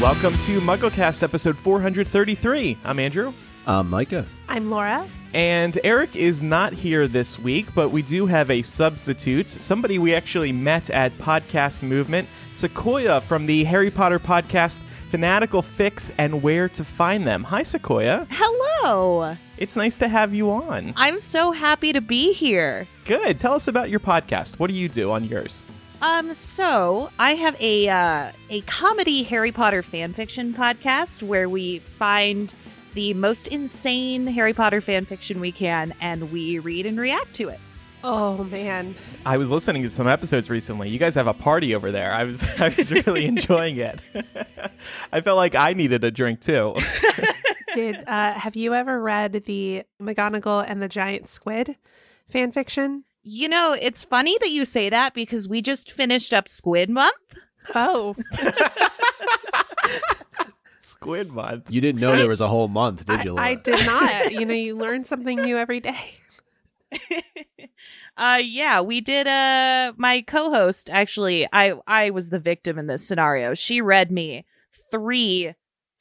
Welcome to MuggleCast episode 433. I'm Andrew. I'm Micah. I'm Laura. And Eric is not here this week, but we do have a substitute, somebody we actually met at Podcast Movement, Sequoia from the Harry Potter podcast, Fanatical Fics and Where to Find Them. Hi, Sequoia. Hello. It's nice to have you on. I'm so happy to be here. Good. Tell us about your podcast. What do you do on yours? So I have a comedy Harry Potter fan fiction podcast where we find the most insane Harry Potter fan fiction we can, and we read and react to it. Oh, man. I was listening to some episodes recently. You guys have a party over there. I was really enjoying it. I felt like I needed a drink, too. Have you ever read the McGonagall and the Giant Squid fan fiction? You know, it's funny that you say that because we just finished up Squid Month. Oh. Squid Month. You didn't know there was a whole month, did you, Laura? I did not. You know, you learn something new every day. Yeah, we did. My co-host, actually, I was the victim in this scenario. She read me 3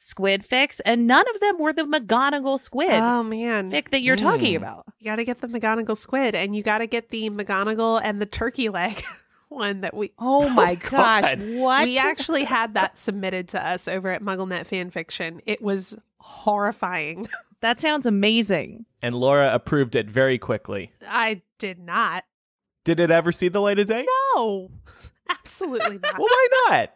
squid fics, and none of them were the McGonagall squid. Oh, man. Fic that you're talking about. You got to get the McGonagall squid, and you got to get the McGonagall and the turkey leg. One that we oh my gosh what we actually had that submitted to us over at MuggleNet fanfiction. It was horrifying. That sounds amazing. And Laura approved it very quickly. I did not. Did it ever see the light of day? No, absolutely not. Well, why not?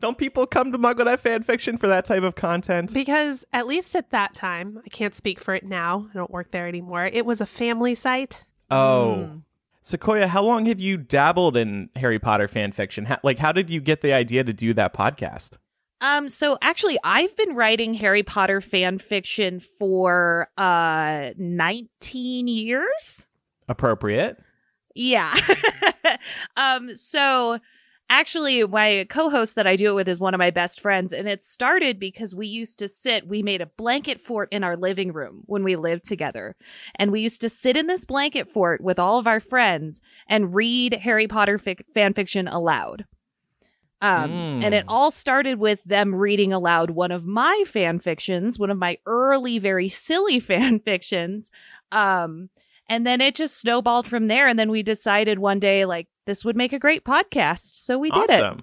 Don't people come to MuggleNet fanfiction for that type of content? Because at least at that time, I can't speak for it now. I don't work there anymore. It was a family site. Oh. Sequoia, how long have you dabbled in Harry Potter fan fiction? How did you get the idea to do that podcast? So actually, I've been writing Harry Potter fan fiction for 19 years. Appropriate. Yeah. So actually, my co-host that I do it with is one of my best friends. And it started because we made a blanket fort in our living room when we lived together. And we used to sit in this blanket fort with all of our friends and read Harry Potter fan fiction aloud. And it all started with them reading aloud one of my fan fictions, one of my early, very silly fan fictions. And then it just snowballed from there. And then we decided one day, this would make a great podcast. So we did it. Awesome.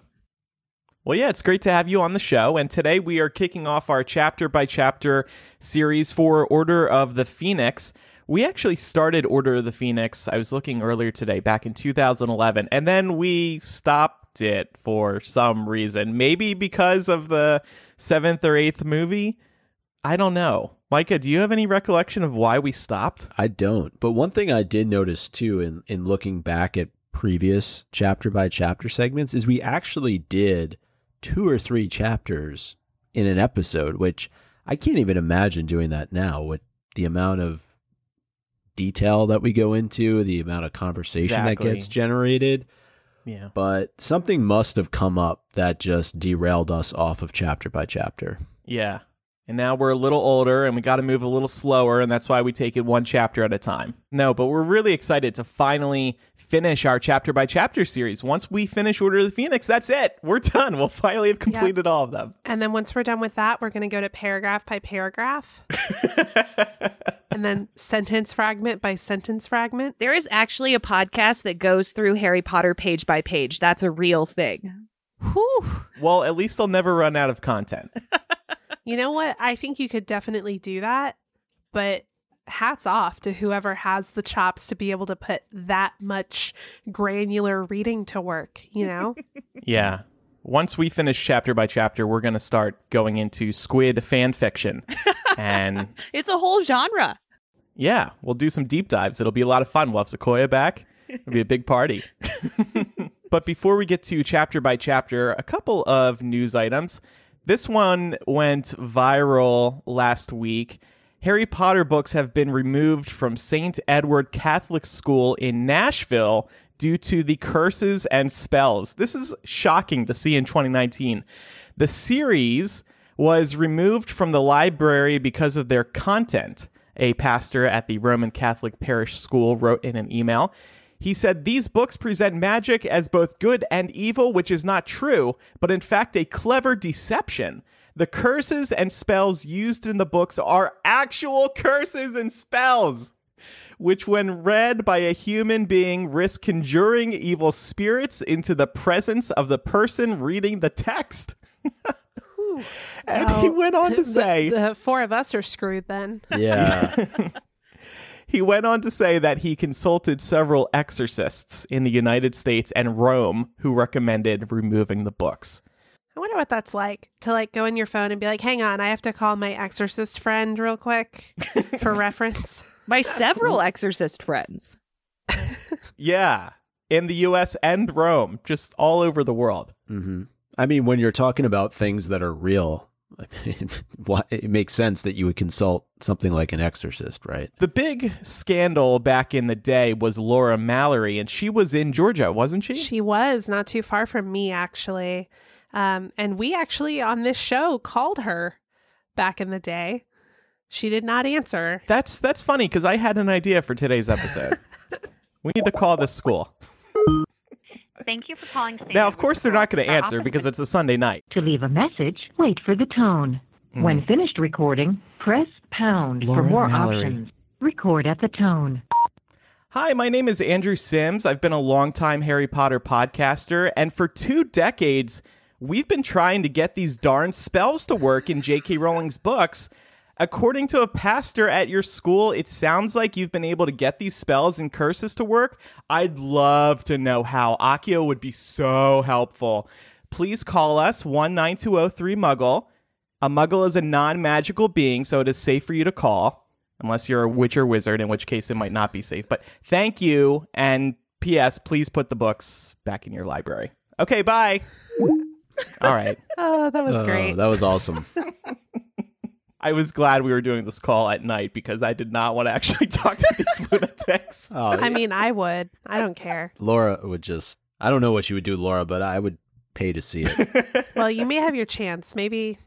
Well, yeah, it's great to have you on the show. And today we are kicking off our chapter by chapter series for Order of the Phoenix. We actually started Order of the Phoenix, I was looking earlier today, back in 2011. And then we stopped it for some reason. Maybe because of the 7th or 8th movie. I don't know. Micah, do you have any recollection of why we stopped? I don't. But one thing I did notice, too, in looking back at previous chapter by chapter segments is we actually did 2 or 3 chapters in an episode, which I can't even imagine doing that now with the amount of detail that we go into, the amount of conversation that gets generated. Yeah. But something must have come up that just derailed us off of chapter by chapter. Yeah. And now we're a little older and we got to move a little slower, and that's why we take it one chapter at a time. No, but we're really excited to finally finish our chapter by chapter series. Once we finish Order of the Phoenix, that's it. We're done. We'll finally have completed all of them. And then once we're done with that, we're going to go to paragraph by paragraph. And then sentence fragment by sentence fragment. There is actually a podcast that goes through Harry Potter page by page. That's a real thing. Whew. Well, at least they'll never run out of content. You know what? I think you could definitely do that, but hats off to whoever has the chops to be able to put that much granular reading to work, you know? Yeah. Once we finish chapter by chapter, we're going to start going into squid fan fiction. And it's a whole genre. Yeah. We'll do some deep dives. It'll be a lot of fun. We'll have Sequoia back. It'll be a big party. But before we get to chapter by chapter, a couple of news items. This one went viral last week. Harry Potter books have been removed from St. Edward Catholic School in Nashville due to the curses and spells. This is shocking to see in 2019. The series was removed from the library because of their content, a pastor at the Roman Catholic parish school wrote in an email. He said, these books present magic as both good and evil, which is not true, but in fact a clever deception. The curses and spells used in the books are actual curses and spells, which when read by a human being risk conjuring evil spirits into the presence of the person reading the text. Ooh, and well, he went on to say... The four of us are screwed then. Yeah. He went on to say that he consulted several exorcists in the United States and Rome who recommended removing the books. I wonder what that's like, to like go in your phone and be like, hang on, I have to call my exorcist friend real quick for reference. My several exorcist friends. Yeah. In the U.S. and Rome, just all over the world. Mm-hmm. I mean, when you're talking about things that are real, I mean, it makes sense that you would consult something like an exorcist, right? The big scandal back in the day was Laura Mallory, and she was in Georgia, wasn't she? She was, not too far from me, actually. And we actually on this show called her back in the day. She did not answer. That's funny because I had an idea for today's episode. We need to call this school. Thank you for calling. Now, of course, they're not going to answer because it's a Sunday night. To leave a message, wait for the tone. Mm. When finished recording, press pound Laura for more Mallory. Options. Record at the tone. Hi, my name is Andrew Sims. I've been a longtime Harry Potter podcaster, and for 2 decades... we've been trying to get these darn spells to work in J.K. Rowling's books. According to a pastor at your school, it sounds like you've been able to get these spells and curses to work. I'd love to know how. Accio would be so helpful. Please call us 1-9203-MUGGLE. A muggle is a non-magical being, so it is safe for you to call. Unless you're a witch or wizard, in which case it might not be safe. But thank you, and P.S., please put the books back in your library. Okay, bye. All right. Oh, that was great. That was awesome. I was glad we were doing this call at night because I did not want to actually talk to these lunatics. Oh, yeah. I mean, I would. I don't care. Laura would just... I don't know what you would do, Laura, but I would pay to see it. Well, you may have your chance. Maybe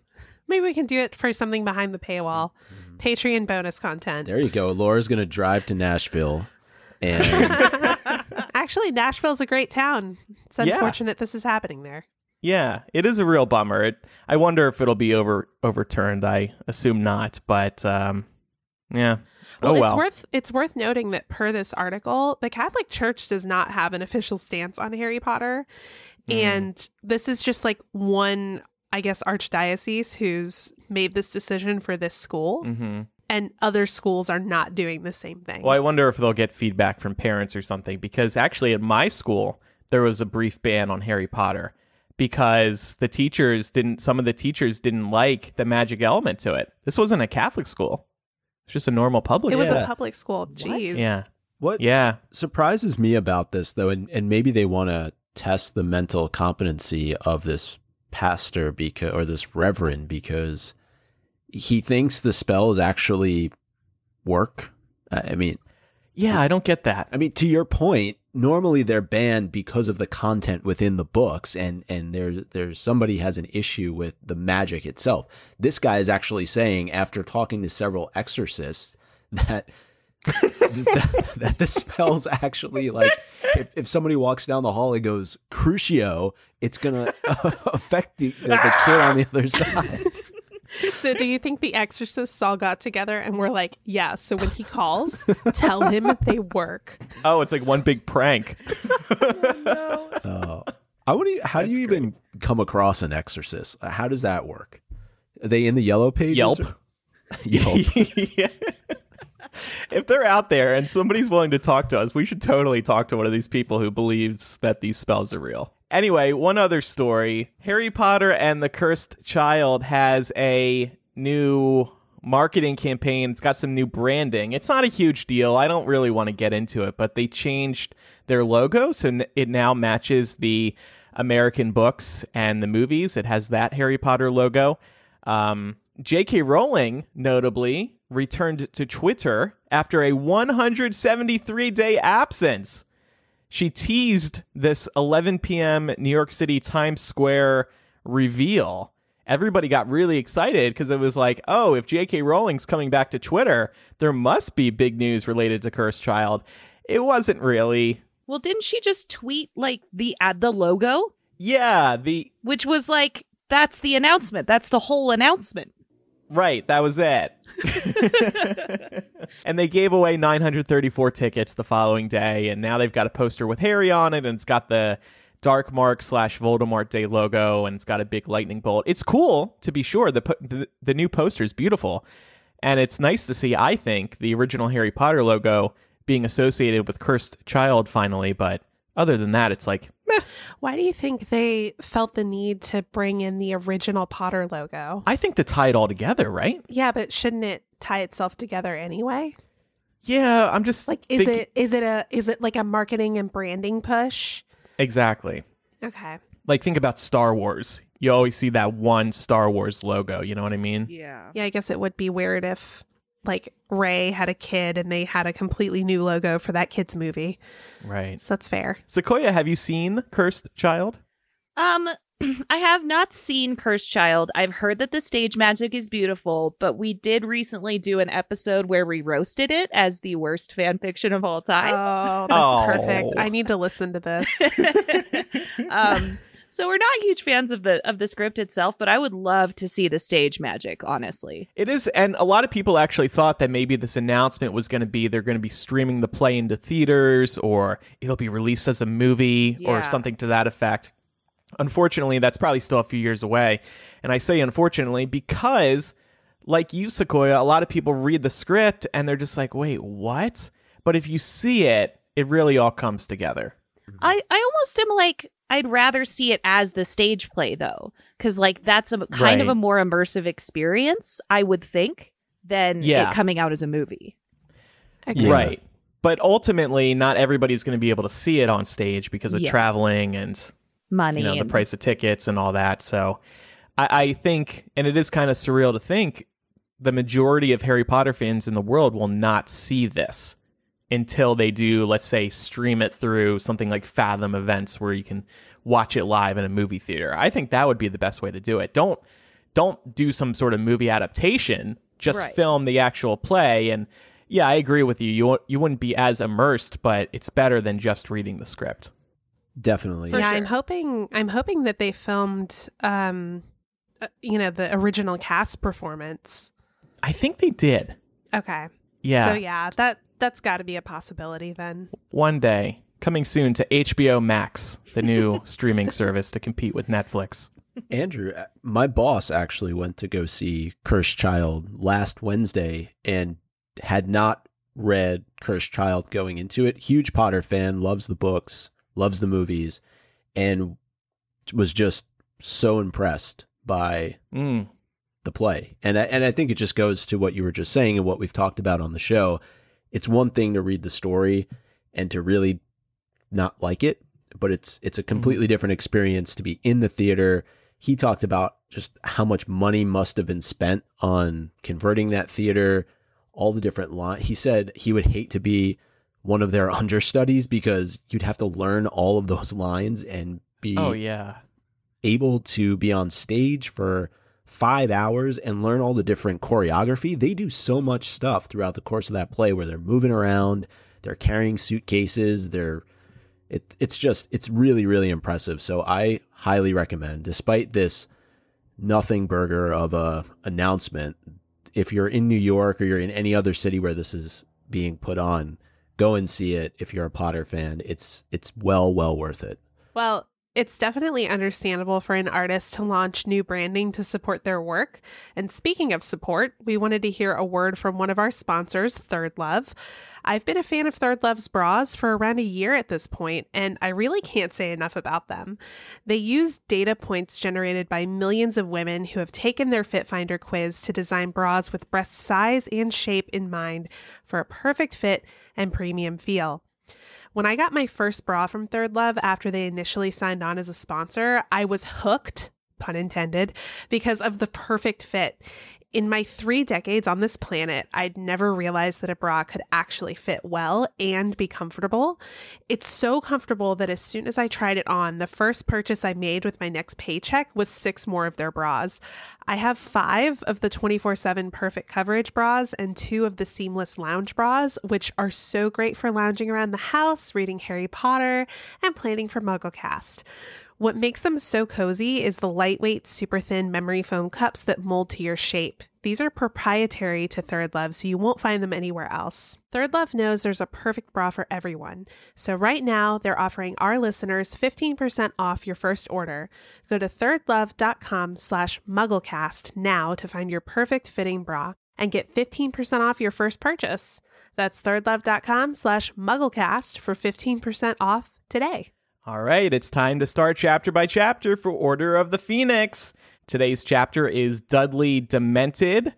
we can do it for something behind the paywall. Mm-hmm. Patreon bonus content. There you go. Laura's going to drive to Nashville and... Actually, Nashville's a great town. It's unfortunate this is happening there. Yeah, it is a real bummer. I wonder if it'll be overturned. I assume not, but yeah. Well, it's worth noting that per this article, the Catholic Church does not have an official stance on Harry Potter, and this is just like one, I guess, archdiocese who's made this decision for this school, and other schools are not doing the same thing. Well, I wonder if they'll get feedback from parents or something, because actually at my school there was a brief ban on Harry Potter. Because some of the teachers didn't like the magic element to it. This wasn't a Catholic school. It's just a normal public school. It was a public school. Jeez. Yeah. What surprises me about this, though, and maybe they want to test the mental competency of this pastor or this reverend because he thinks the spells actually work. I mean... Yeah, I don't get that. I mean, to your point, normally they're banned because of the content within the books, and there's somebody has an issue with the magic itself. This guy is actually saying, after talking to several exorcists, that the spells actually, like, if somebody walks down the hall and goes, Crucio, it's going to affect the kid on the other side. So do you think the exorcists all got together and were like, yeah, so when he calls, tell him if they work? Oh, it's like one big prank. Oh, no. How do you even come across an exorcist? How does that work? Are they in the yellow pages? Yelp. Yeah. If they're out there and somebody's willing to talk to us, we should totally talk to one of these people who believes that these spells are real. Anyway, one other story. Harry Potter and the Cursed Child has a new marketing campaign. It's got some new branding. It's not a huge deal. I don't really want to get into it, but they changed their logo, so it now matches the American books and the movies. It has that Harry Potter logo. J.K. Rowling, notably, returned to Twitter after a 173-day absence. She teased this 11 p.m. New York City Times Square reveal. Everybody got really excited because it was like, oh, if J.K. Rowling's coming back to Twitter, there must be big news related to Cursed Child. It wasn't really. well, didn't she just tweet like the logo? Yeah, which was like, that's the announcement. That's the whole announcement. Right, that was it. And they gave away 934 tickets the following day, and now they've got a poster with Harry on it, and it's got the Dark Mark/Voldemort Day logo, and it's got a big lightning bolt. It's cool, to be sure. The new poster is beautiful, and it's nice to see, I think, the original Harry Potter logo being associated with Cursed Child finally, but other than that, it's like, meh. Why do you think they felt the need to bring in the original Potter logo? I think to tie it all together, right? Yeah, but shouldn't it tie itself together anyway? Yeah, I'm just like, is it like a marketing and branding push? Exactly. Okay. Like, think about Star Wars. You always see that one Star Wars logo. You know what I mean? Yeah. Yeah, I guess it would be weird if, like, Rey had a kid and they had a completely new logo for that kid's movie. Right. So that's fair. Sequoia, have you seen Cursed Child? I have not seen Cursed Child. I've heard that the stage magic is beautiful, but we did recently do an episode where we roasted it as the worst fan fiction of all time. Oh, that's perfect. I need to listen to this. So we're not huge fans of the script itself, but I would love to see the stage magic, honestly. It is, and a lot of people actually thought that maybe this announcement was going to be they're going to be streaming the play into theaters, or it'll be released as a movie, or something to that effect. Unfortunately, that's probably still a few years away. And I say unfortunately because, like you, Sequoia, a lot of people read the script and they're just like, wait, what? But if you see it, it really all comes together. I almost am like, I'd rather see it as the stage play, though, because like that's a kind of a more immersive experience, I would think, than it coming out as a movie. Okay. Right. But ultimately, not everybody's going to be able to see it on stage because of traveling and money, you know, the price of tickets and all that. So I think, and it is kind of surreal to think, the majority of Harry Potter fans in the world will not see this until they do, let's say, stream it through something like Fathom events where you can watch it live in a movie theater. I think that would be the best way to do it. Don't do some sort of movie adaptation. Just film the actual play. And yeah, I agree with you. You wouldn't be as immersed, but it's better than just reading the script. Definitely. For sure. I'm hoping that they filmed, the original cast performance. I think they did. Okay. Yeah. So yeah, that's got to be a possibility then. One day, coming soon to HBO Max, the new streaming service to compete with Netflix. Andrew, my boss actually went to go see Cursed Child last Wednesday and had not read Cursed Child going into it. Huge Potter fan, loves the books, loves the movies, and was just so impressed by the play. And I think it just goes to what you were just saying and what we've talked about on the show. It's one thing to read the story and to really not like it, but it's a completely different experience to be in the theater. He talked about just how much money must have been spent on converting that theater, all the different lines. He said he would hate to be one of their understudies because you'd have to learn all of those lines and be able to be on stage for 5 hours and learn all the different choreography. They do so much stuff throughout the course of that play where they're moving around, they're carrying suitcases, it's really, really impressive. So I highly recommend, despite this nothing burger of a announcement, if you're in New York or you're in any other city where this is being put on, go and see it. If you're a Potter fan, it's well worth it. Well, it's definitely understandable for an artist to launch new branding to support their work. And speaking of support, we wanted to hear a word from one of our sponsors, Third Love. I've been a fan of Third Love's bras for around a year at this point, and I really can't say enough about them. They use data points generated by millions of women who have taken their Fit Finder quiz to design bras with breast size and shape in mind for a perfect fit and premium feel. When I got my first bra from Third Love after they initially signed on as a sponsor, I was hooked, pun intended, because of the perfect fit. In my 3 decades on this planet, I'd never realized that a bra could actually fit well and be comfortable. It's so comfortable that as soon as I tried it on, the first purchase I made with my next paycheck was 6 more of their bras. I have 5 of the 24/7 perfect coverage bras and 2 of the seamless lounge bras, which are so great for lounging around the house, reading Harry Potter, and planning for MuggleCast. What makes them so cozy is the lightweight, super thin memory foam cups that mold to your shape. These are proprietary to Third Love, so you won't find them anywhere else. Third Love knows there's a perfect bra for everyone. So right now, they're offering our listeners 15% off your first order. Go to thirdlove.com/MuggleCast now to find your perfect fitting bra and get 15% off your first purchase. That's thirdlove.com/MuggleCast for 15% off today. All right, it's time to start chapter by chapter for Order of the Phoenix. Today's chapter is Dudley Demented.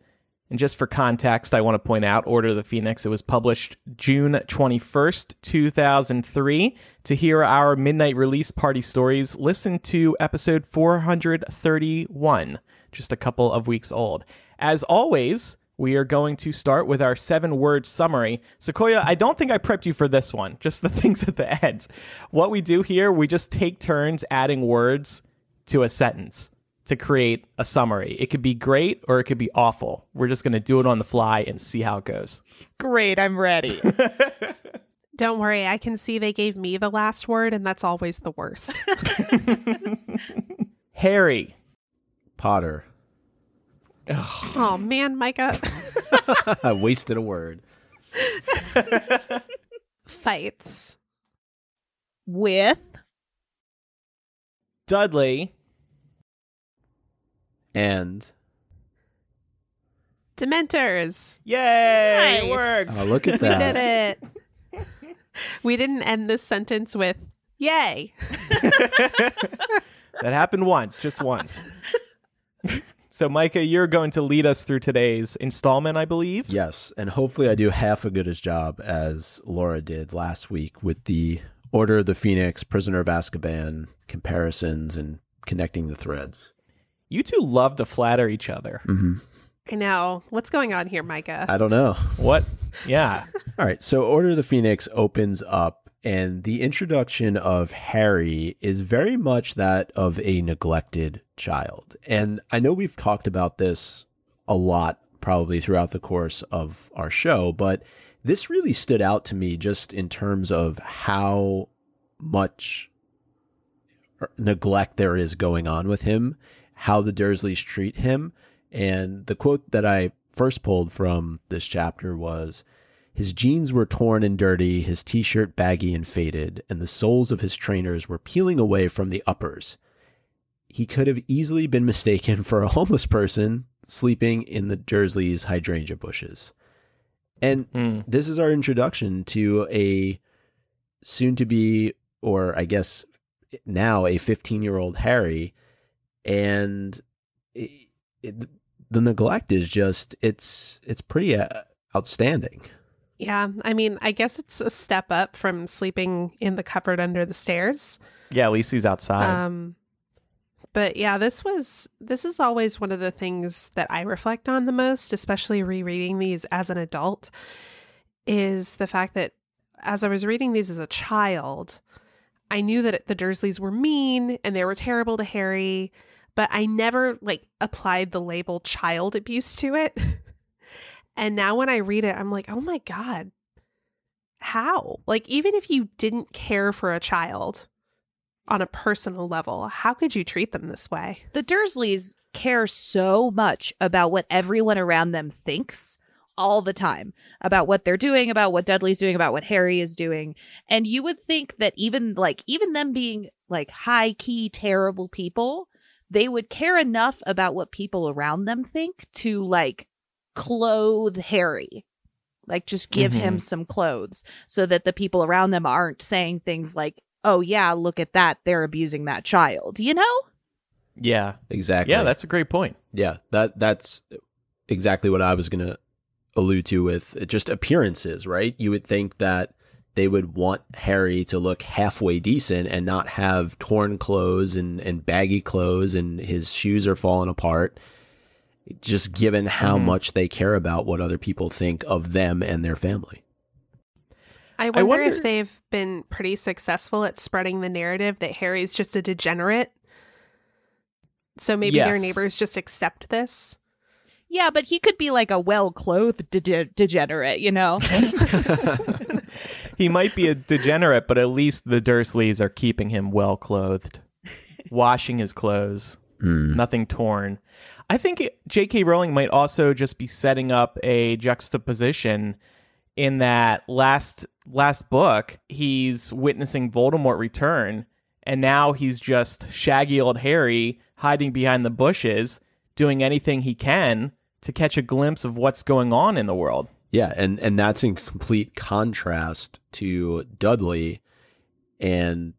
And just for context, I want to point out Order of the Phoenix. It was published June 21st, 2003. To hear our midnight release party stories, listen to episode 431, just a couple of weeks old. As always, we are going to start with our 7-word summary. Sequoia, I don't think I prepped you for this one, just the things at the end. What we do here, we just take turns adding words to a sentence to create a summary. It could be great or it could be awful. We're just going to do it on the fly and see how it goes. Great, I'm ready. Don't worry, I can see they gave me the last word, and that's always the worst. Harry. Potter. Ugh. Oh man, Micah. I wasted a word. Fights. With Dudley. And Dementors. Yay! Nice. It worked. Oh, look at that. We did it. We didn't end this sentence with yay. That happened once, just once. So, Micah, you're going to lead us through today's installment, I believe. Yes, and hopefully I do half as good a job as Laura did last week with the Order of the Phoenix, Prisoner of Azkaban comparisons and connecting the threads. You two love to flatter each other. Mm-hmm. I know. What's going on here, Micah? I don't know. What? Yeah. All right, so Order of the Phoenix opens up, and the introduction of Harry is very much that of a neglected child. And I know we've talked about this a lot probably throughout the course of our show, but this really stood out to me just in terms of how much neglect there is going on with him, how the Dursleys treat him. And the quote that I first pulled from this chapter was, "His jeans were torn and dirty, his t-shirt baggy and faded, and the soles of his trainers were peeling away from the uppers. He could have easily been mistaken for a homeless person sleeping in the Dursleys' hydrangea bushes." And this is our introduction to a soon-to-be, or I guess now, a 15-year-old Harry. And the neglect is just, it's pretty outstanding. Yeah, I mean, I guess it's a step up from sleeping in the cupboard under the stairs. Yeah, at least he's outside. But yeah, this is always one of the things that I reflect on the most, especially rereading these as an adult, is the fact that as I was reading these as a child, I knew that the Dursleys were mean and they were terrible to Harry, but I never applied the label child abuse to it. And now when I read it, I'm like, oh my God, how? Even if you didn't care for a child on a personal level, how could you treat them this way? The Dursleys care so much about what everyone around them thinks all the time, about what they're doing, about what Dudley's doing, about what Harry is doing. And you would think that even them being high-key terrible people, they would care enough about what people around them think to clothe Harry. Just give him some clothes so that the people around them aren't saying things like, oh, yeah, look at that. They're abusing that child, you know? Yeah, exactly. Yeah, that's a great point. Yeah, that's exactly what I was going to allude to with just appearances, right? You would think that they would want Harry to look halfway decent and not have torn clothes and baggy clothes and his shoes are falling apart. just given how much they care about what other people think of them and their family. I wonder if they've been pretty successful at spreading the narrative that Harry's just a degenerate. So maybe their neighbors just accept this. Yeah, but he could be like a well-clothed degenerate, you know? He might be a degenerate, but at least the Dursleys are keeping him well-clothed, washing his clothes, nothing torn. I think J.K. Rowling might also just be setting up a juxtaposition in that last book, he's witnessing Voldemort return, and now he's just shaggy old Harry hiding behind the bushes, doing anything he can to catch a glimpse of what's going on in the world. Yeah, and that's in complete contrast to Dudley, and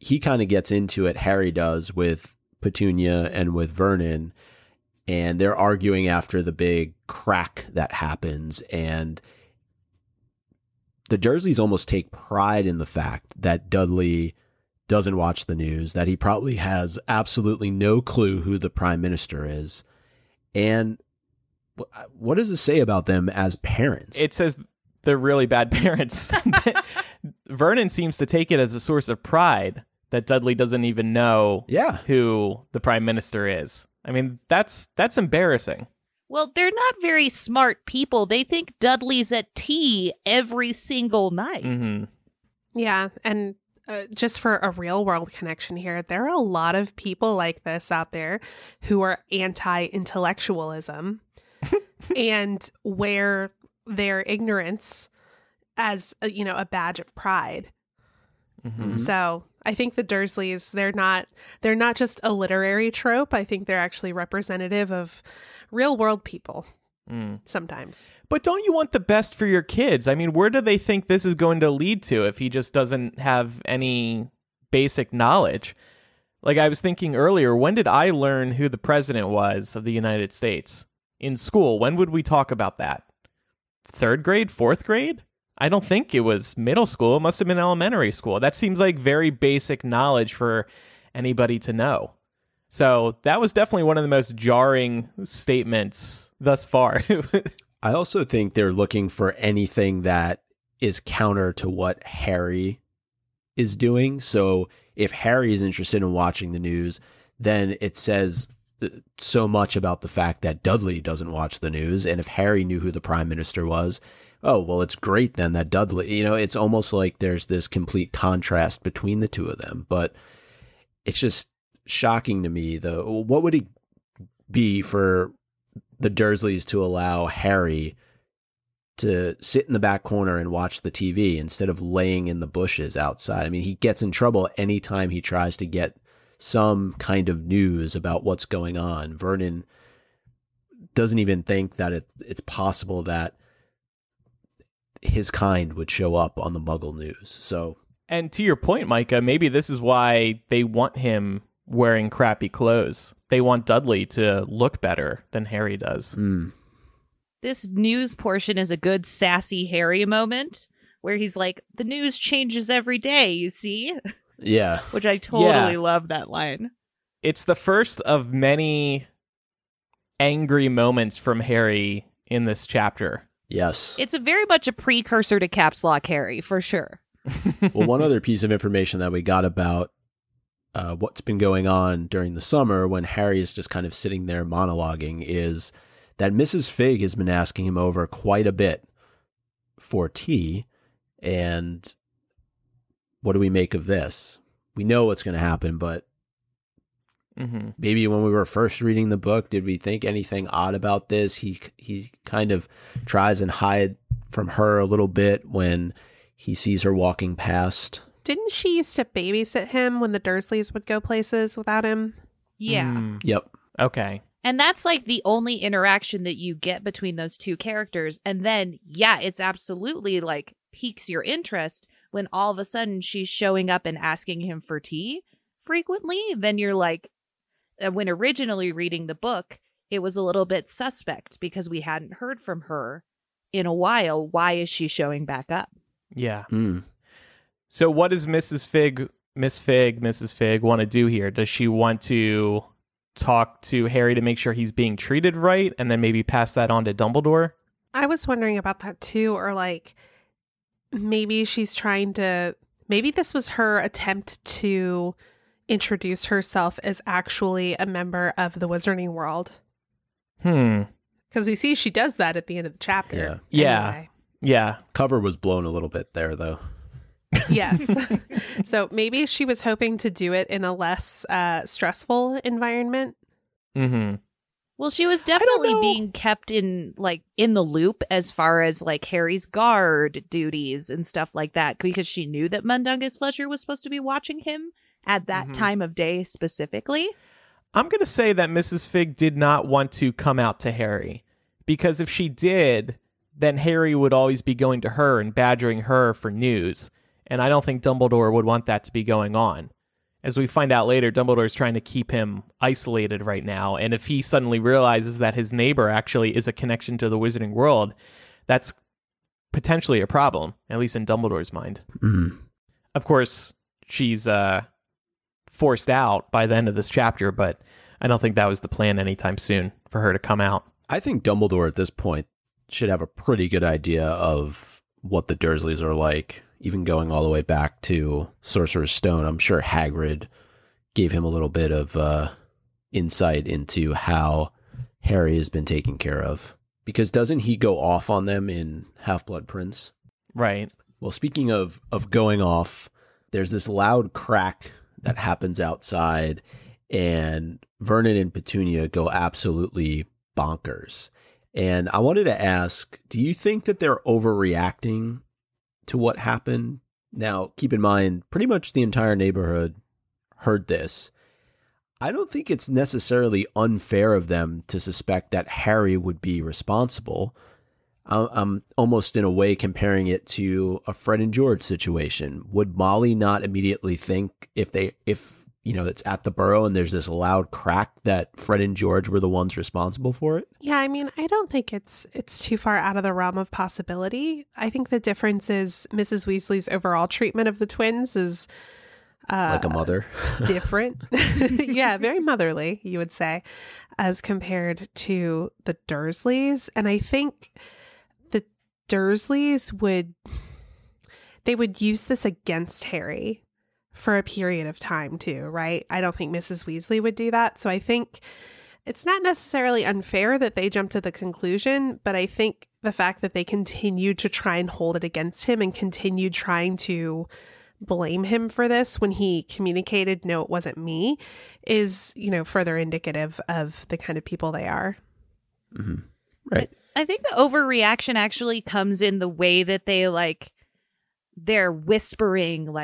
he kind of gets into it, Harry does, with Petunia and with Vernon, and they're arguing after the big crack that happens, and the Dursleys almost take pride in the fact that Dudley doesn't watch the news, that he probably has absolutely no clue who the prime minister is. And what does it say about them as parents? It says they're really bad parents. Vernon seems to take it as a source of pride that Dudley doesn't even know who the prime minister is. I mean, that's embarrassing. Well, they're not very smart people. They think Dudley's at tea every single night. Mm-hmm. Yeah, and just for a real world connection here, there are a lot of people like this out there who are anti-intellectualism and wear their ignorance as a badge of pride. Mm-hmm. So I think the Dursleys, they're not just a literary trope. I think they're actually representative of real world people sometimes. But don't you want the best for your kids? I mean, where do they think this is going to lead to if he just doesn't have any basic knowledge? Like I was thinking earlier, when did I learn who the president was of the United States? In school, when would we talk about that? 3rd grade? 4th grade? I don't think it was middle school. It must have been elementary school. That seems like very basic knowledge for anybody to know. So that was definitely one of the most jarring statements thus far. I also think they're looking for anything that is counter to what Harry is doing. So if Harry is interested in watching the news, then it says so much about the fact that Dudley doesn't watch the news. And if Harry knew who the prime minister was, oh, well, it's great then that Dudley, it's almost like there's this complete contrast between the two of them. But it's just shocking to me, though. What would it be for the Dursleys to allow Harry to sit in the back corner and watch the TV instead of laying in the bushes outside? I mean, he gets in trouble anytime he tries to get some kind of news about what's going on. Vernon doesn't even think that it's possible that his kind would show up on the Muggle news. So, and to your point, Micah, maybe this is why they want him wearing crappy clothes. They want Dudley to look better than Harry does. This news portion is a good sassy Harry moment where he's like, the news changes every day, you see? Yeah. Which I totally love that line. It's the first of many angry moments from Harry in this chapter. Yes. It's a very much a precursor to Caps Lock Harry, for sure. Well, one other piece of information that we got about what's been going on during the summer when Harry is just kind of sitting there monologuing is that Mrs. Figg has been asking him over quite a bit for tea. And what do we make of this? We know what's going to happen, but maybe when we were first reading the book, did we think anything odd about this? He kind of tries and hide from her a little bit when he sees her walking past. Didn't she used to babysit him when the Dursleys would go places without him? Yeah. Yep. Okay. And that's like the only interaction that you get between those two characters. And then, it's absolutely like piques your interest when all of a sudden she's showing up and asking him for tea frequently. Then you're like, when originally reading the book, it was a little bit suspect because we hadn't heard from her in a while. Why is she showing back up? Yeah. So what does Mrs. Figg want to do here? Does she want to talk to Harry to make sure he's being treated right, and then maybe pass that on to Dumbledore. I was wondering about that too, or like maybe she's trying to, maybe this was her attempt to introduce herself as actually a member of the Wizarding World. Because we see she does that at the end of the chapter. Yeah. Cover was blown a little bit there, though. Yes. So maybe she was hoping to do it in a less stressful environment. Mm-hmm. Well, she was definitely being kept in the loop as far as like Harry's guard duties and stuff like that, because she knew that Mundungus Fletcher was supposed to be watching him at that time of day specifically. I'm going to say that Mrs. Figg did not want to come out to Harry, because if she did, then Harry would always be going to her and badgering her for news. And I don't think Dumbledore would want that to be going on. As we find out later, Dumbledore's trying to keep him isolated right now. And if he suddenly realizes that his neighbor actually is a connection to the Wizarding World, that's potentially a problem, at least in Dumbledore's mind. Mm. Of course, she's forced out by the end of this chapter, but I don't think that was the plan anytime soon for her to come out. I think Dumbledore at this point should have a pretty good idea of what the Dursleys are like. Even going all the way back to Sorcerer's Stone, I'm sure Hagrid gave him a little bit of insight into how Harry has been taken care of. Because doesn't he go off on them in Half-Blood Prince? Right. Well, speaking of going off, there's this loud crack that happens outside, and Vernon and Petunia go absolutely bonkers. And I wanted to ask, do you think that they're overreacting to what happened? Now, keep in mind, pretty much the entire neighborhood heard this. I don't think it's necessarily unfair of them to suspect that Harry would be responsible. I'm almost in a way comparing it to a Fred and George situation. Would Molly not immediately think if it's at the Burrow and there's this loud crack that Fred and George were the ones responsible for it? Yeah, I mean, I don't think it's too far out of the realm of possibility. I think the difference is Mrs. Weasley's overall treatment of the twins is like a mother. Different. Yeah, very motherly, you would say, as compared to the Dursleys. And I think the Dursleys would use this against Harry for a period of time too, right? I don't think Mrs. Weasley would do that. So I think it's not necessarily unfair that they jumped to the conclusion, but I think the fact that they continued to try and hold it against him and continued trying to blame him for this when he communicated, no, it wasn't me, is, further indicative of the kind of people they are. Mm-hmm. Right. I think the overreaction actually comes in the way that they're whispering,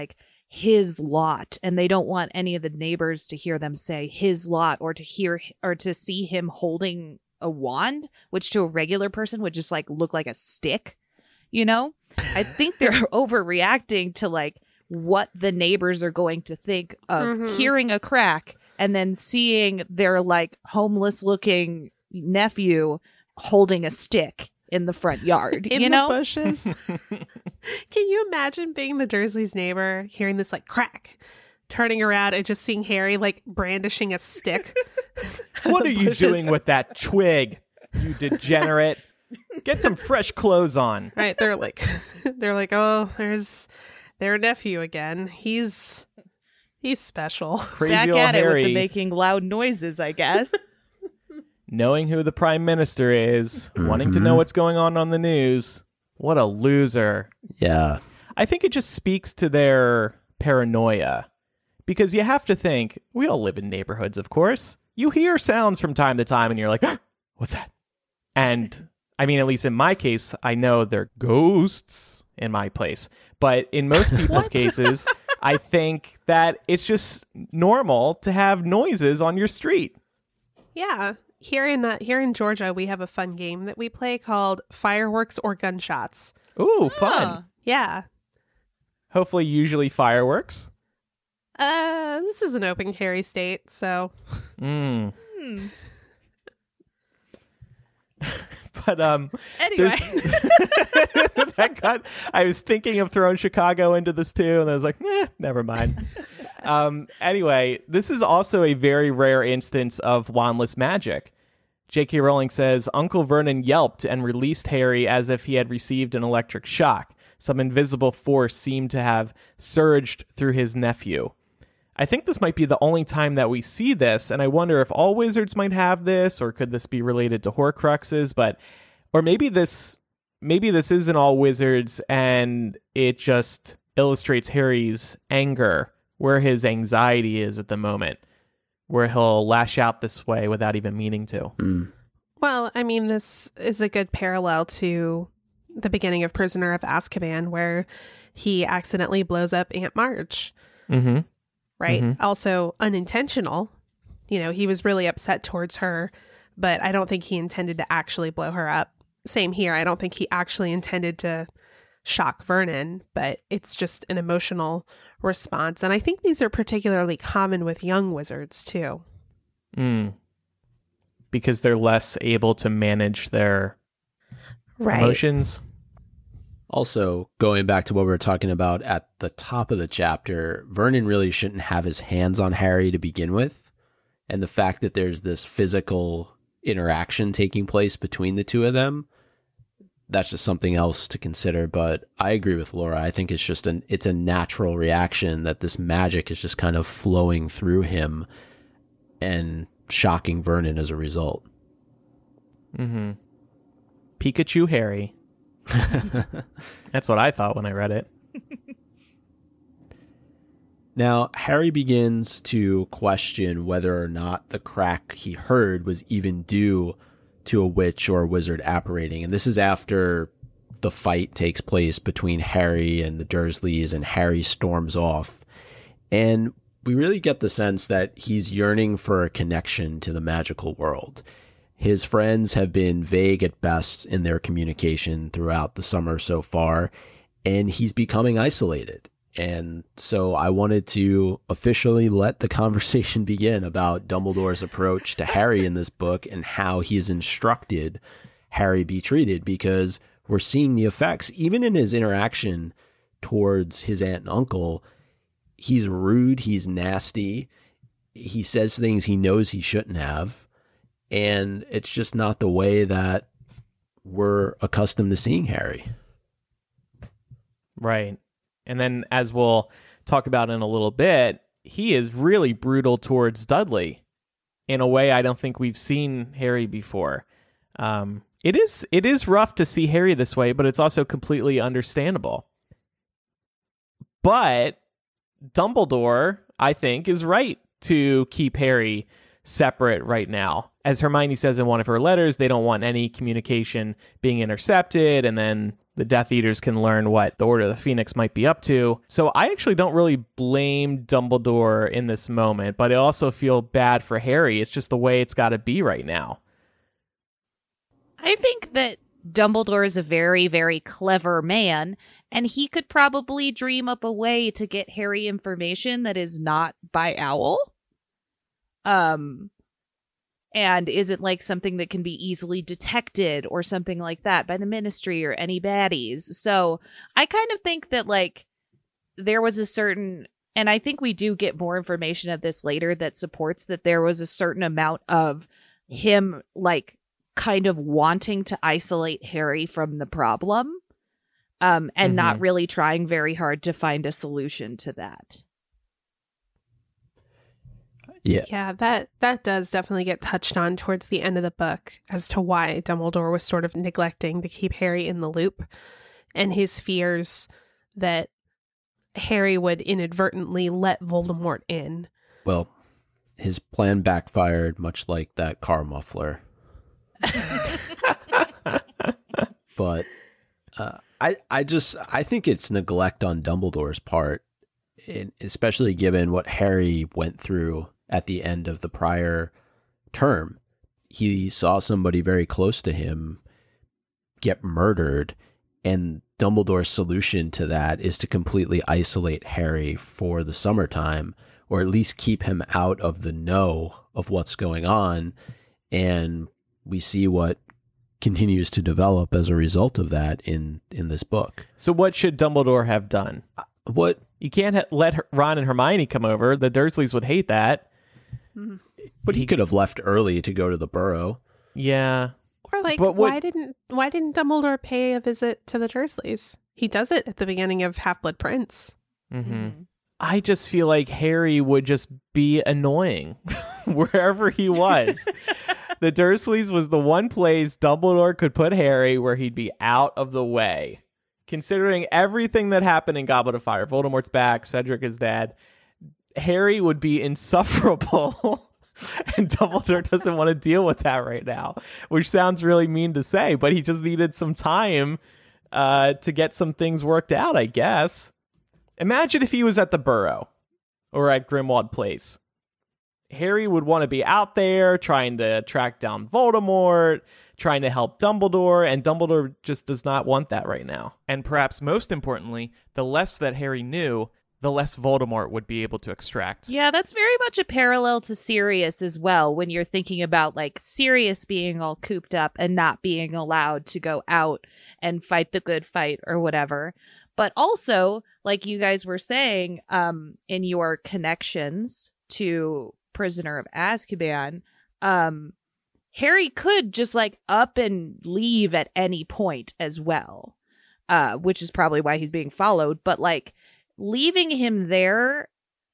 his lot, and they don't want any of the neighbors to hear them say his lot or to hear or to see him holding a wand, which to a regular person would just look like a stick. I think they're overreacting to what the neighbors are going to think of hearing a crack and then seeing their homeless looking nephew holding a stick in the front yard, in the bushes. Can you imagine being the Dursleys' neighbor, hearing this crack, turning around and just seeing Harry brandishing a stick? What are you doing with that twig, you degenerate? Get some fresh clothes on. Right? They're oh, there's their nephew again. He's special. Crazy back old at Harry. It with the making loud noises, I guess. Knowing who the prime minister is, wanting to know what's going on the news. What a loser. Yeah. I think it just speaks to their paranoia, because you have to think, we all live in neighborhoods, of course. You hear sounds from time to time and you're like, ah, what's that? And I mean, at least in my case, I know they're ghosts in my place. But in most people's cases, I think that it's just normal to have noises on your street. Yeah. Here in Georgia, we have a fun game that we play called Fireworks or Gunshots. Ooh, fun. Yeah. Hopefully, usually fireworks. This is an open carry state, so. But anyway, I was thinking of throwing Chicago into this too, and I was like, never mind. Anyway, this is also a very rare instance of wandless magic. J.K. Rowling says, Uncle Vernon yelped and released Harry as if he had received an electric shock. Some invisible force seemed to have surged through his nephew. I think this might be the only time that we see this, and I wonder if all wizards might have this, or could this be related to Horcruxes? But, or maybe this isn't all wizards, and it just illustrates Harry's anger, where his anxiety is at the moment, where he'll lash out this way without even meaning to. Mm. Well, I mean, this is a good parallel to the beginning of Prisoner of Azkaban, where he accidentally blows up Aunt March. Mm-hmm. Right. Mm-hmm. Also unintentional. You know, he was really upset towards her, but I don't think he intended to actually blow her up. Same here. I don't think he actually intended to shock Vernon, but it's just an emotional response. And I think these are particularly common with young wizards, too. Mm. Because they're less able to manage their emotions. Also, going back to what we were talking about at the top of the chapter, Vernon really shouldn't have his hands on Harry to begin with. And the fact that there's this physical interaction taking place between the two of them, that's just something else to consider. But I agree with Laura. I think it's just it's a natural reaction that this magic is just kind of flowing through him and shocking Vernon as a result. Mm-hmm. Pikachu Harry. That's what I thought when I read it. Now, Harry begins to question whether or not the crack he heard was even due to a witch or a wizard apparating. And this is after the fight takes place between Harry and the Dursleys, and Harry storms off. And we really get the sense that he's yearning for a connection to the magical world. His friends have been vague at best in their communication throughout the summer so far, and he's becoming isolated. And so I wanted to officially let the conversation begin about Dumbledore's approach to Harry in this book and how he's instructed Harry be treated, because we're seeing the effects. Even in his interaction towards his aunt and uncle, he's rude, he's nasty, he says things he knows he shouldn't have. And it's just not the way that we're accustomed to seeing Harry. Right. And then, as we'll talk about in a little bit, he is really brutal towards Dudley in a way I don't think we've seen Harry before. It is rough to see Harry this way, but it's also completely understandable. But Dumbledore, I think, is right to keep Harry separate right now. As Hermione says in one of her letters, they don't want any communication being intercepted, and then the Death Eaters can learn what the Order of the Phoenix might be up to. So I actually don't really blame Dumbledore in this moment, but I also feel bad for Harry. It's just the way it's got to be right now. I think that Dumbledore is a very, very clever man, and he could probably dream up a way to get Harry information that is not by owl. And isn't like something that can be easily detected or something like that by the Ministry or any baddies. So I kind of think that like there was a certain, and I think we do get more information of this later that supports that there was a certain amount of him like kind of wanting to isolate Harry from the problem, and not really trying very hard to find a solution to that. Yeah, that does definitely get touched on towards the end of the book as to why Dumbledore was sort of neglecting to keep Harry in the loop, and his fears that Harry would inadvertently let Voldemort in. Well, his plan backfired, much like that car muffler. But I think it's neglect on Dumbledore's part, especially given what Harry went through at the end of the prior term. He saw somebody very close to him get murdered, and Dumbledore's solution to that is to completely isolate Harry for the summertime, or at least keep him out of the know of what's going on. And we see what continues to develop as a result of that in this book. So what should Dumbledore have done? What? You can't let Ron and Hermione come over. The Dursleys would hate that. But he could have left early to go to the Burrow. Yeah. Or like, why didn't Dumbledore pay a visit to the Dursleys? He does it at the beginning of Half-Blood Prince. Mm-hmm. I just feel like Harry would just be annoying wherever he was. The Dursleys was the one place Dumbledore could put Harry where he'd be out of the way. Considering everything that happened in Goblet of Fire, Voldemort's back, Cedric is dead, Harry would be insufferable, and Dumbledore doesn't want to deal with that right now, which sounds really mean to say, but he just needed some time to get some things worked out, I guess. Imagine if he was at the Burrow or at Grimmauld Place. Harry would want to be out there trying to track down Voldemort, trying to help Dumbledore, and Dumbledore just does not want that right now. And perhaps most importantly, the less that Harry knew, the less Voldemort would be able to extract. Yeah, that's very much a parallel to Sirius as well, when you're thinking about like Sirius being all cooped up and not being allowed to go out and fight the good fight or whatever. But also, like you guys were saying, in your connections to Prisoner of Azkaban, Harry could just like up and leave at any point as well, which is probably why he's being followed. But like leaving him there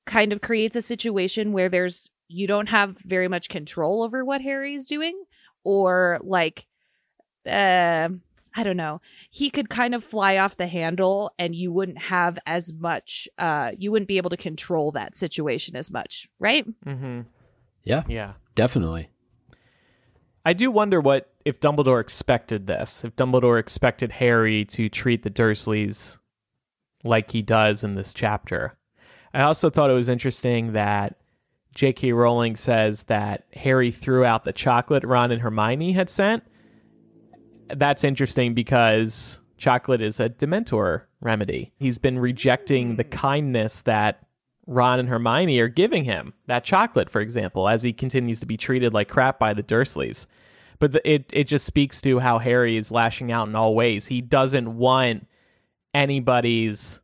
kind of creates a situation where you don't have very much control over what Harry's doing, or like, I don't know, he could kind of fly off the handle and you wouldn't have as much, you wouldn't be able to control that situation as much, right? Mm-hmm. Yeah. Yeah. Definitely. I do wonder if Dumbledore expected this, if Dumbledore expected Harry to treat the Dursleys like he does in this chapter. I also thought it was interesting that J.K. Rowling says that Harry threw out the chocolate Ron and Hermione had sent. That's interesting because chocolate is a Dementor remedy. He's been rejecting the kindness that Ron and Hermione are giving him, that chocolate, for example, as he continues to be treated like crap by the Dursleys. But it just speaks to how Harry is lashing out in all ways. He doesn't want anybody's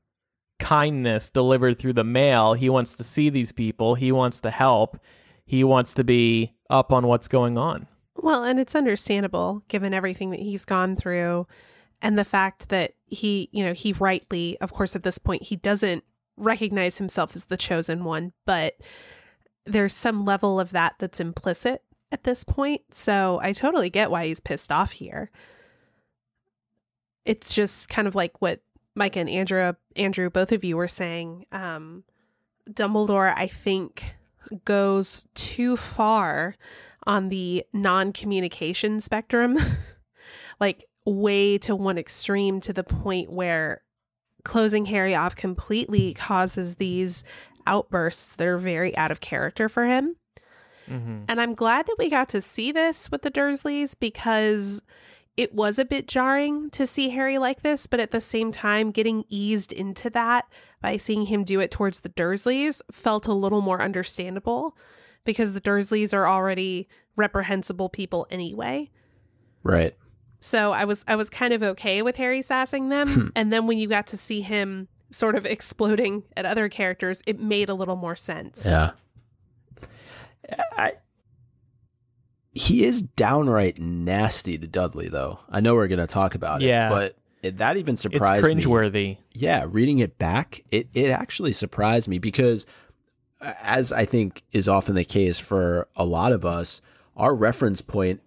kindness delivered through the mail. He wants to see these people. He wants to help. He wants to be up on what's going on. Well, and it's understandable given everything that he's gone through, and the fact that he rightly, of course, at this point, he doesn't recognize himself as the chosen one, but there's some level of that that's implicit at this point. So I totally get why he's pissed off here. It's just kind of like what Micah and Andrew, both of you were saying. Dumbledore, I think, goes too far on the non-communication spectrum, like way to one extreme, to the point where closing Harry off completely causes these outbursts that are very out of character for him. Mm-hmm. And I'm glad that we got to see this with the Dursleys, because it was a bit jarring to see Harry like this, but at the same time, getting eased into that by seeing him do it towards the Dursleys felt a little more understandable, because the Dursleys are already reprehensible people anyway. Right. So I was kind of okay with Harry sassing them. And then when you got to see him sort of exploding at other characters, it made a little more sense. Yeah. He is downright nasty to Dudley, though. I know we're going to talk about it, but that even surprised me. It's cringeworthy. Yeah, reading it back, it actually surprised me, because as I think is often the case for a lot of us, our reference point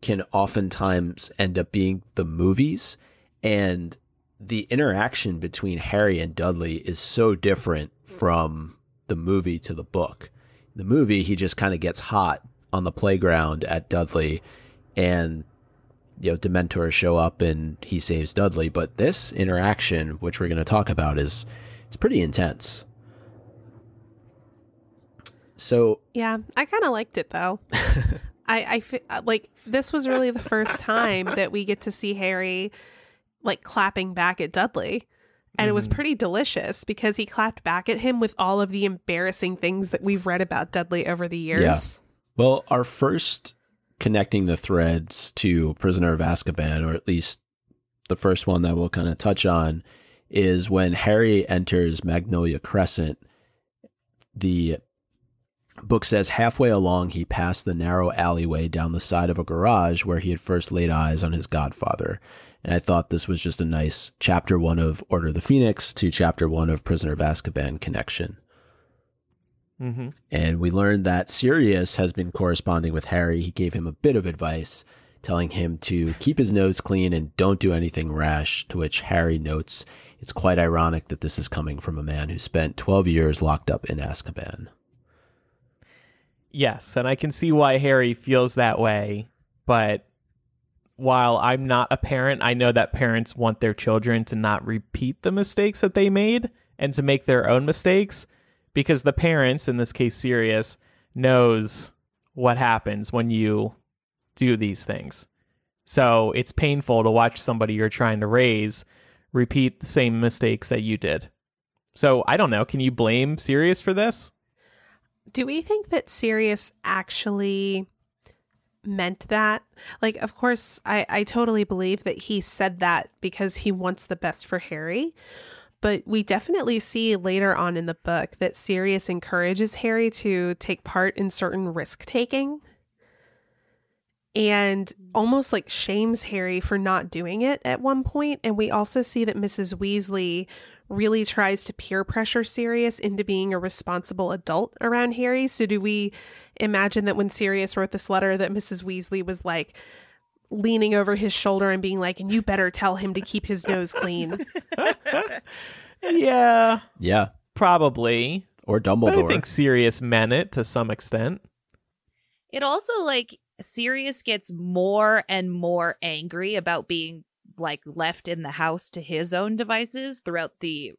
can oftentimes end up being the movies, and the interaction between Harry and Dudley is so different from the movie to the book. The movie, he just kind of gets hot on the playground at Dudley, and Dementors show up and he saves Dudley. But this interaction, which we're going to talk about, it's pretty intense. So yeah, I kind of liked it though. I this was really the first time that we get to see Harry like clapping back at Dudley. And it was pretty delicious, because he clapped back at him with all of the embarrassing things that we've read about Dudley over the years. Yeah. Well, our first connecting the threads to Prisoner of Azkaban, or at least the first one that we'll kind of touch on, is when Harry enters Magnolia Crescent, the book says halfway along, he passed the narrow alleyway down the side of a garage where he had first laid eyes on his godfather. And I thought this was just a nice chapter one of Order of the Phoenix to chapter one of Prisoner of Azkaban connection. Mm-hmm. And we learned that Sirius has been corresponding with Harry. He gave him a bit of advice, telling him to keep his nose clean and don't do anything rash, to which Harry notes it's quite ironic that this is coming from a man who spent 12 years locked up in Azkaban. Yes, and I can see why Harry feels that way, but while I'm not a parent, I know that parents want their children to not repeat the mistakes that they made and to make their own mistakes, because the parents, in this case Sirius, knows what happens when you do these things. So it's painful to watch somebody you're trying to raise repeat the same mistakes that you did. So I don't know, can you blame Sirius for this? Do we think that Sirius actually meant that? Like, of course, I totally believe that he said that because he wants the best for Harry. But we definitely see later on in the book that Sirius encourages Harry to take part in certain risk-taking and almost like shames Harry for not doing it at one point. And we also see that Mrs. Weasley really tries to peer pressure Sirius into being a responsible adult around Harry. So do we imagine that when Sirius wrote this letter that Mrs. Weasley was like leaning over his shoulder and being like, and you better tell him to keep his nose clean? Yeah. Yeah. Probably. Or Dumbledore. But I think Sirius meant it to some extent. It also, like, Sirius gets more and more angry about being like left in the house to his own devices throughout the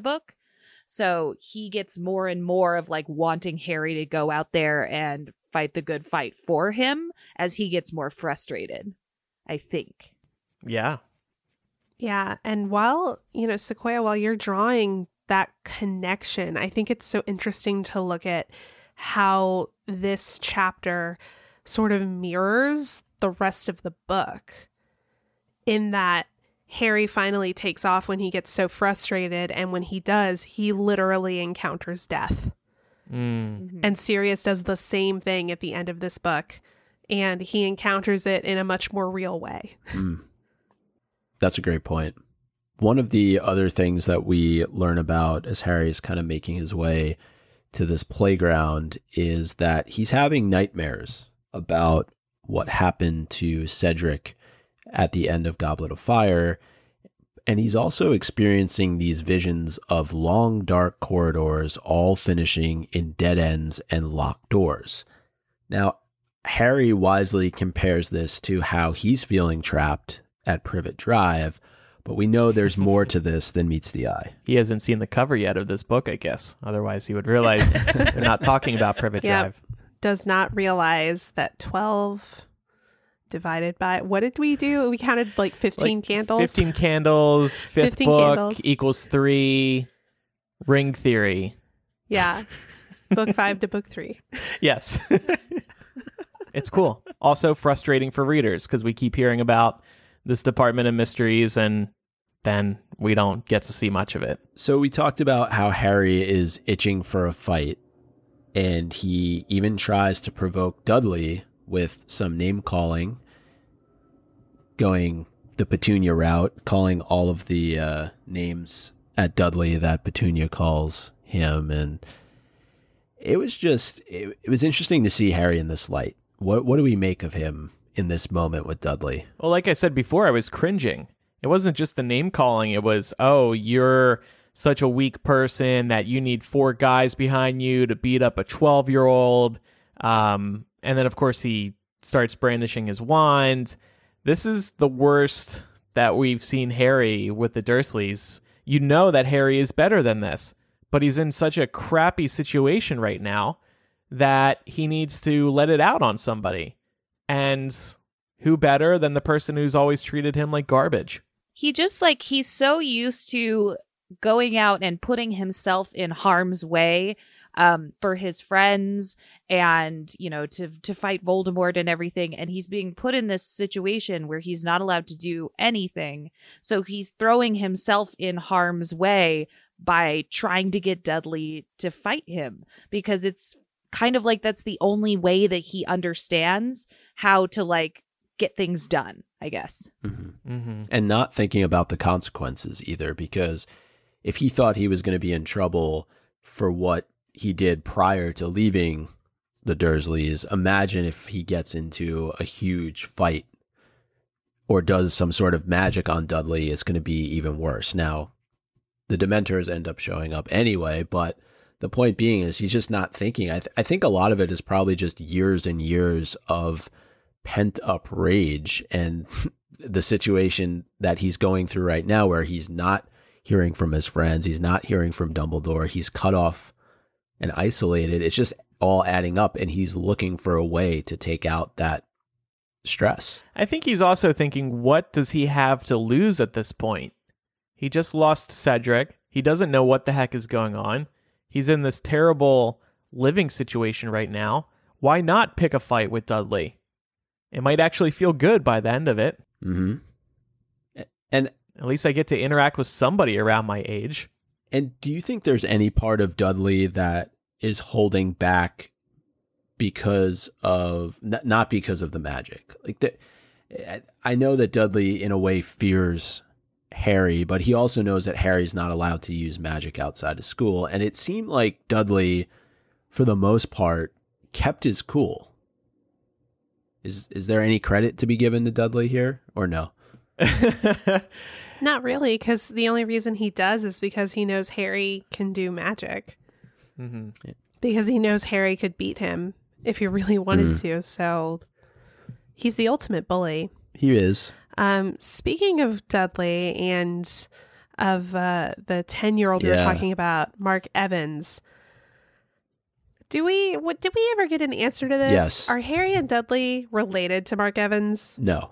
book. So he gets more and more of like wanting Harry to go out there and fight the good fight for him as he gets more frustrated, I think. Yeah. Yeah. And while, you know, Sequoia, while you're drawing that connection, I think it's so interesting to look at how this chapter sort of mirrors the rest of the book, in that Harry finally takes off when he gets so frustrated, and when he does, he literally encounters death. Mm-hmm. And Sirius does the same thing at the end of this book, and he encounters it in a much more real way. Mm. That's a great point. One of the other things that we learn about as Harry is kind of making his way to this playground is that he's having nightmares about what happened to Cedric at the end of Goblet of Fire. And he's also experiencing these visions of long, dark corridors, all finishing in dead ends and locked doors. Now, Harry wisely compares this to how he's feeling trapped at Privet Drive, but we know there's more to this than meets the eye. He hasn't seen the cover yet of this book, I guess. Otherwise, he would realize they're not talking about Privet Drive. Does not realize that 12... divided by, what did we do? We counted like 15 candles. 15 candles, fifth 15 book candles. Equals 3, ring theory. Yeah. Book 5 to book 3. Yes. It's cool. Also frustrating for readers because we keep hearing about this Department of Mysteries and then we don't get to see much of it. So we talked about how Harry is itching for a fight and he even tries to provoke Dudley with some name calling, going the Petunia route, calling all of the names at Dudley that Petunia calls him. And it was just, it was interesting to see Harry in this light. What do we make of him in this moment with Dudley? Well, like I said before, I was cringing. It wasn't just the name calling. It was, oh, you're such a weak person that you need 4 guys behind you to beat up a 12-year-old. And then, of course, he starts brandishing his wand. This is the worst that we've seen Harry with the Dursleys. You know that Harry is better than this, but he's in such a crappy situation right now that he needs to let it out on somebody. And who better than the person who's always treated him like garbage? He just, like, he's so used to going out and putting himself in harm's way for his friends and, you know, to fight Voldemort and everything. And he's being put in this situation where he's not allowed to do anything. So he's throwing himself in harm's way by trying to get Dudley to fight him, because it's kind of like that's the only way that he understands how to, like, get things done, I guess. Mm-hmm. Mm-hmm. And not thinking about the consequences either, because if he thought he was going to be in trouble for what he did prior to leaving the Dursleys, imagine if he gets into a huge fight or does some sort of magic on Dudley, it's going to be even worse. Now, the Dementors end up showing up anyway, but the point being is he's just not thinking. I think a lot of it is probably just years and years of pent-up rage and the situation that he's going through right now, where he's not hearing from his friends, he's not hearing from Dumbledore, he's cut off and isolated. It's just all adding up, and he's looking for a way to take out that stress. I think he's also thinking, what does he have to lose at this point? He just lost Cedric. He doesn't know what the heck is going on. He's in this terrible living situation right now. Why not pick a fight with Dudley? It might actually feel good by the end of it. Mm-hmm. And at least I get to interact with somebody around my age. And do you think there's any part of Dudley that is holding back because of, not because of the magic? Like, I know that Dudley in a way fears Harry, but he also knows that Harry's not allowed to use magic outside of school. And it seemed like Dudley, for the most part, kept his cool. Is there any credit to be given to Dudley here, or no? Not really, because the only reason he does is because he knows Harry can do magic. Mm-hmm. Yeah. Because he knows Harry could beat him if he really wanted to. So he's the ultimate bully. He is. Speaking of Dudley and of the 10-year-old we were talking about, Mark Evans, did we ever get an answer to this? Yes. Are Harry and Dudley related to Mark Evans? No.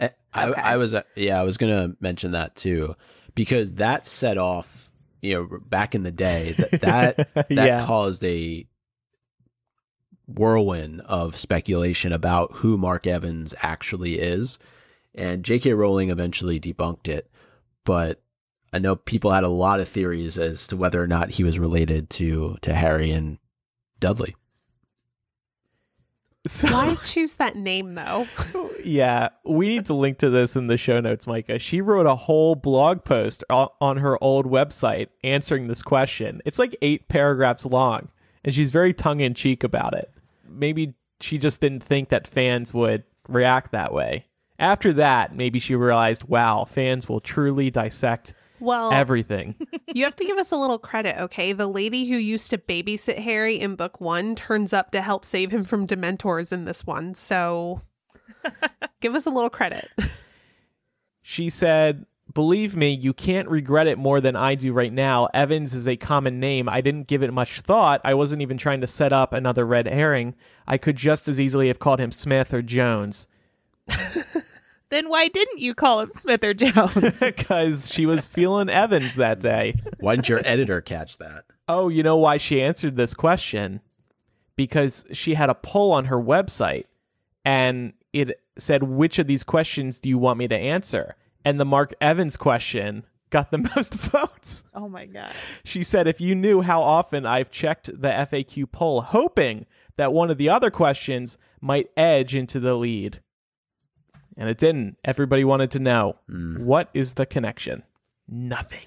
Okay. I was going to mention that too, because that set off, you know, back in the day, that caused a whirlwind of speculation about who Mark Evans actually is. And J.K. Rowling eventually debunked it, but I know people had a lot of theories as to whether or not he was related to Harry and Dudley. So, why choose that name, though? Yeah, we need to link to this in the show notes, Micah. She wrote a whole blog post on her old website answering this question. It's like 8 paragraphs long, and she's very tongue-in-cheek about it. Maybe she just didn't think that fans would react that way. After that, maybe she realized, wow, fans will truly dissect everything. You have to give us a little credit, okay? The lady who used to babysit Harry in book 1 turns up to help save him from Dementors in this one. So give us a little credit. She said, "Believe me, you can't regret it more than I do right now. Evans is a common name. I didn't give it much thought. I wasn't even trying to set up another red herring. I could just as easily have called him Smith or Jones." Then why didn't you call him Smith or Jones? Because she was feeling Evans that day. Why didn't your editor catch that? Oh, you know why she answered this question? Because she had a poll on her website, and it said, which of these questions do you want me to answer? And the Mark Evans question got the most votes. Oh, my God. She said, if you knew how often I've checked the FAQ poll, hoping that one of the other questions might edge into the lead. And it didn't. Everybody wanted to know, what is the connection? Nothing.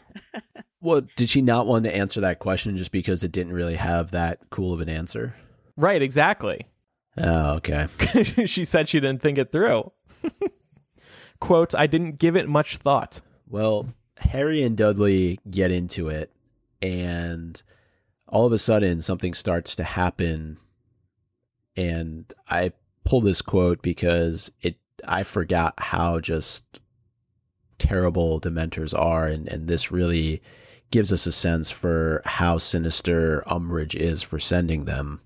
Well, did she not want to answer that question just because it didn't really have that cool of an answer? Right, exactly. Oh, okay. She said she didn't think it through. Quote, "I didn't give it much thought." Well, Harry and Dudley get into it, and all of a sudden something starts to happen. And I pull this quote because I forgot how just terrible Dementors are, and this really gives us a sense for how sinister Umbridge is for sending them.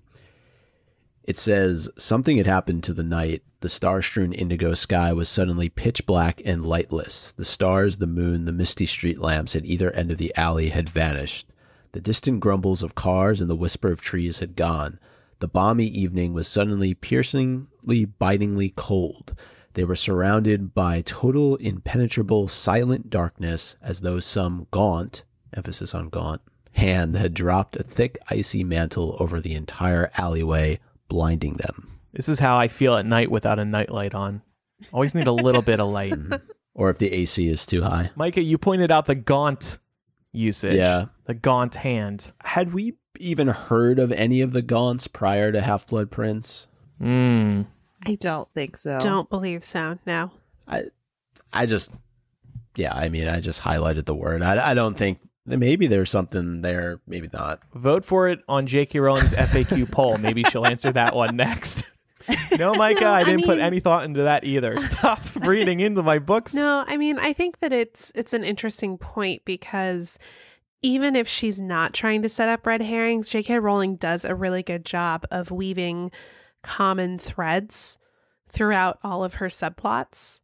It says, "Something had happened to the night. The star-strewn indigo sky was suddenly pitch black and lightless. The stars, the moon, the misty street lamps at either end of the alley had vanished. The distant grumbles of cars and the whisper of trees had gone. The balmy evening was suddenly piercingly, bitingly cold. They were surrounded by total, impenetrable, silent darkness, as though some gaunt, emphasis on gaunt, hand had dropped a thick, icy mantle over the entire alleyway, blinding them. This is how I feel at night without a nightlight on. Always need a little bit of light. Or if the AC is too high. Micah, you pointed out the gaunt usage. Yeah. The gaunt hand. Had we even heard of any of the gaunts prior to Half-Blood Prince? I don't think so. Don't believe so, no. I just highlighted the word. I don't think, maybe there's something there, maybe not. Vote for it on J.K. Rowling's FAQ poll. Maybe she'll answer that one next. No, Micah, I didn't put any thought into that either. Stop reading into my books. No, I mean, I think that it's an interesting point because even if she's not trying to set up red herrings, J.K. Rowling does a really good job of weaving common threads throughout all of her subplots.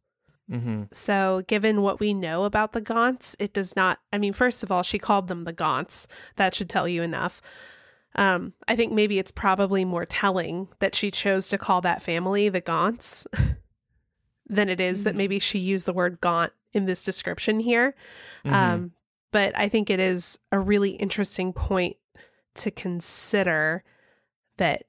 Mm-hmm. So given what we know about the gaunts, it does not, I mean, first of all, she called them the gaunts. That should tell you enough. I think maybe it's probably more telling that she chose to call that family the gaunts than it is that maybe she used the word gaunt in this description here. Mm-hmm. But I think it is a really interesting point to consider that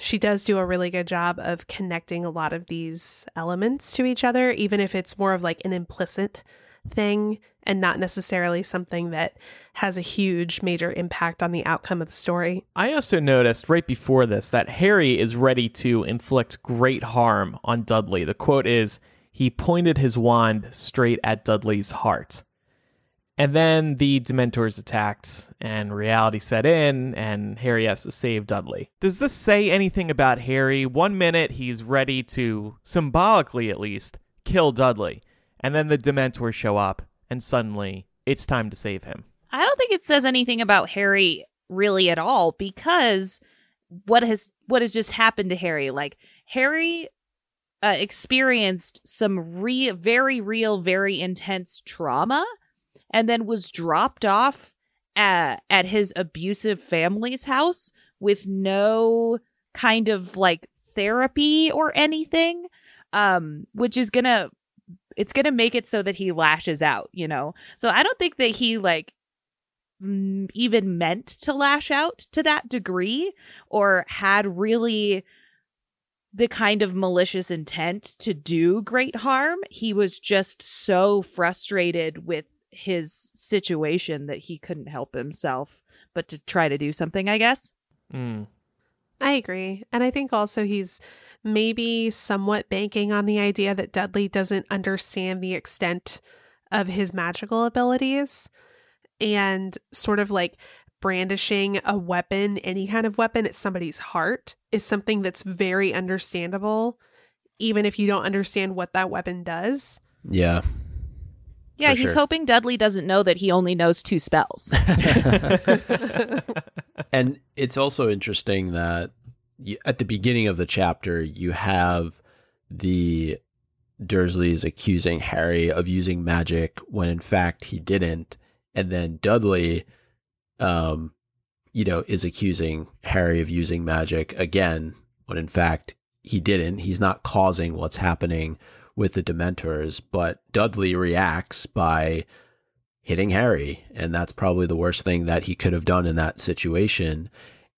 she does do a really good job of connecting a lot of these elements to each other, even if it's more of like an implicit thing and not necessarily something that has a huge major impact on the outcome of the story. I also noticed right before this that Harry is ready to inflict great harm on Dudley. The quote is, "He pointed his wand straight at Dudley's heart." And then the Dementors attacked, and reality set in, and Harry has to save Dudley. Does this say anything about Harry? 1 minute, he's ready to, symbolically at least, kill Dudley. And then the Dementors show up, and suddenly, it's time to save him. I don't think it says anything about Harry, really, at all, because what has just happened to Harry? Like, Harry experienced some very real, very intense trauma, and then was dropped off at his abusive family's house with no kind of like therapy or anything, which is it's gonna make it so that he lashes out, you know? So I don't think that he like even meant to lash out to that degree or had really the kind of malicious intent to do great harm. He was just so frustrated with his situation that he couldn't help himself but to try to do something, I guess. I agree. And I think also he's maybe somewhat banking on the idea that Dudley doesn't understand the extent of his magical abilities, and sort of like brandishing a weapon, any kind of weapon, at somebody's heart is something that's very understandable, even if you don't understand what that weapon does. Yeah, he's sure. Hoping Dudley doesn't know that he only knows 2 spells. And it's also interesting that at the beginning of the chapter, you have the Dursleys accusing Harry of using magic when in fact he didn't. And then Dudley, is accusing Harry of using magic again when in fact he didn't. He's not causing what's happening with the Dementors, but Dudley reacts by hitting Harry, and that's probably the worst thing that he could have done in that situation.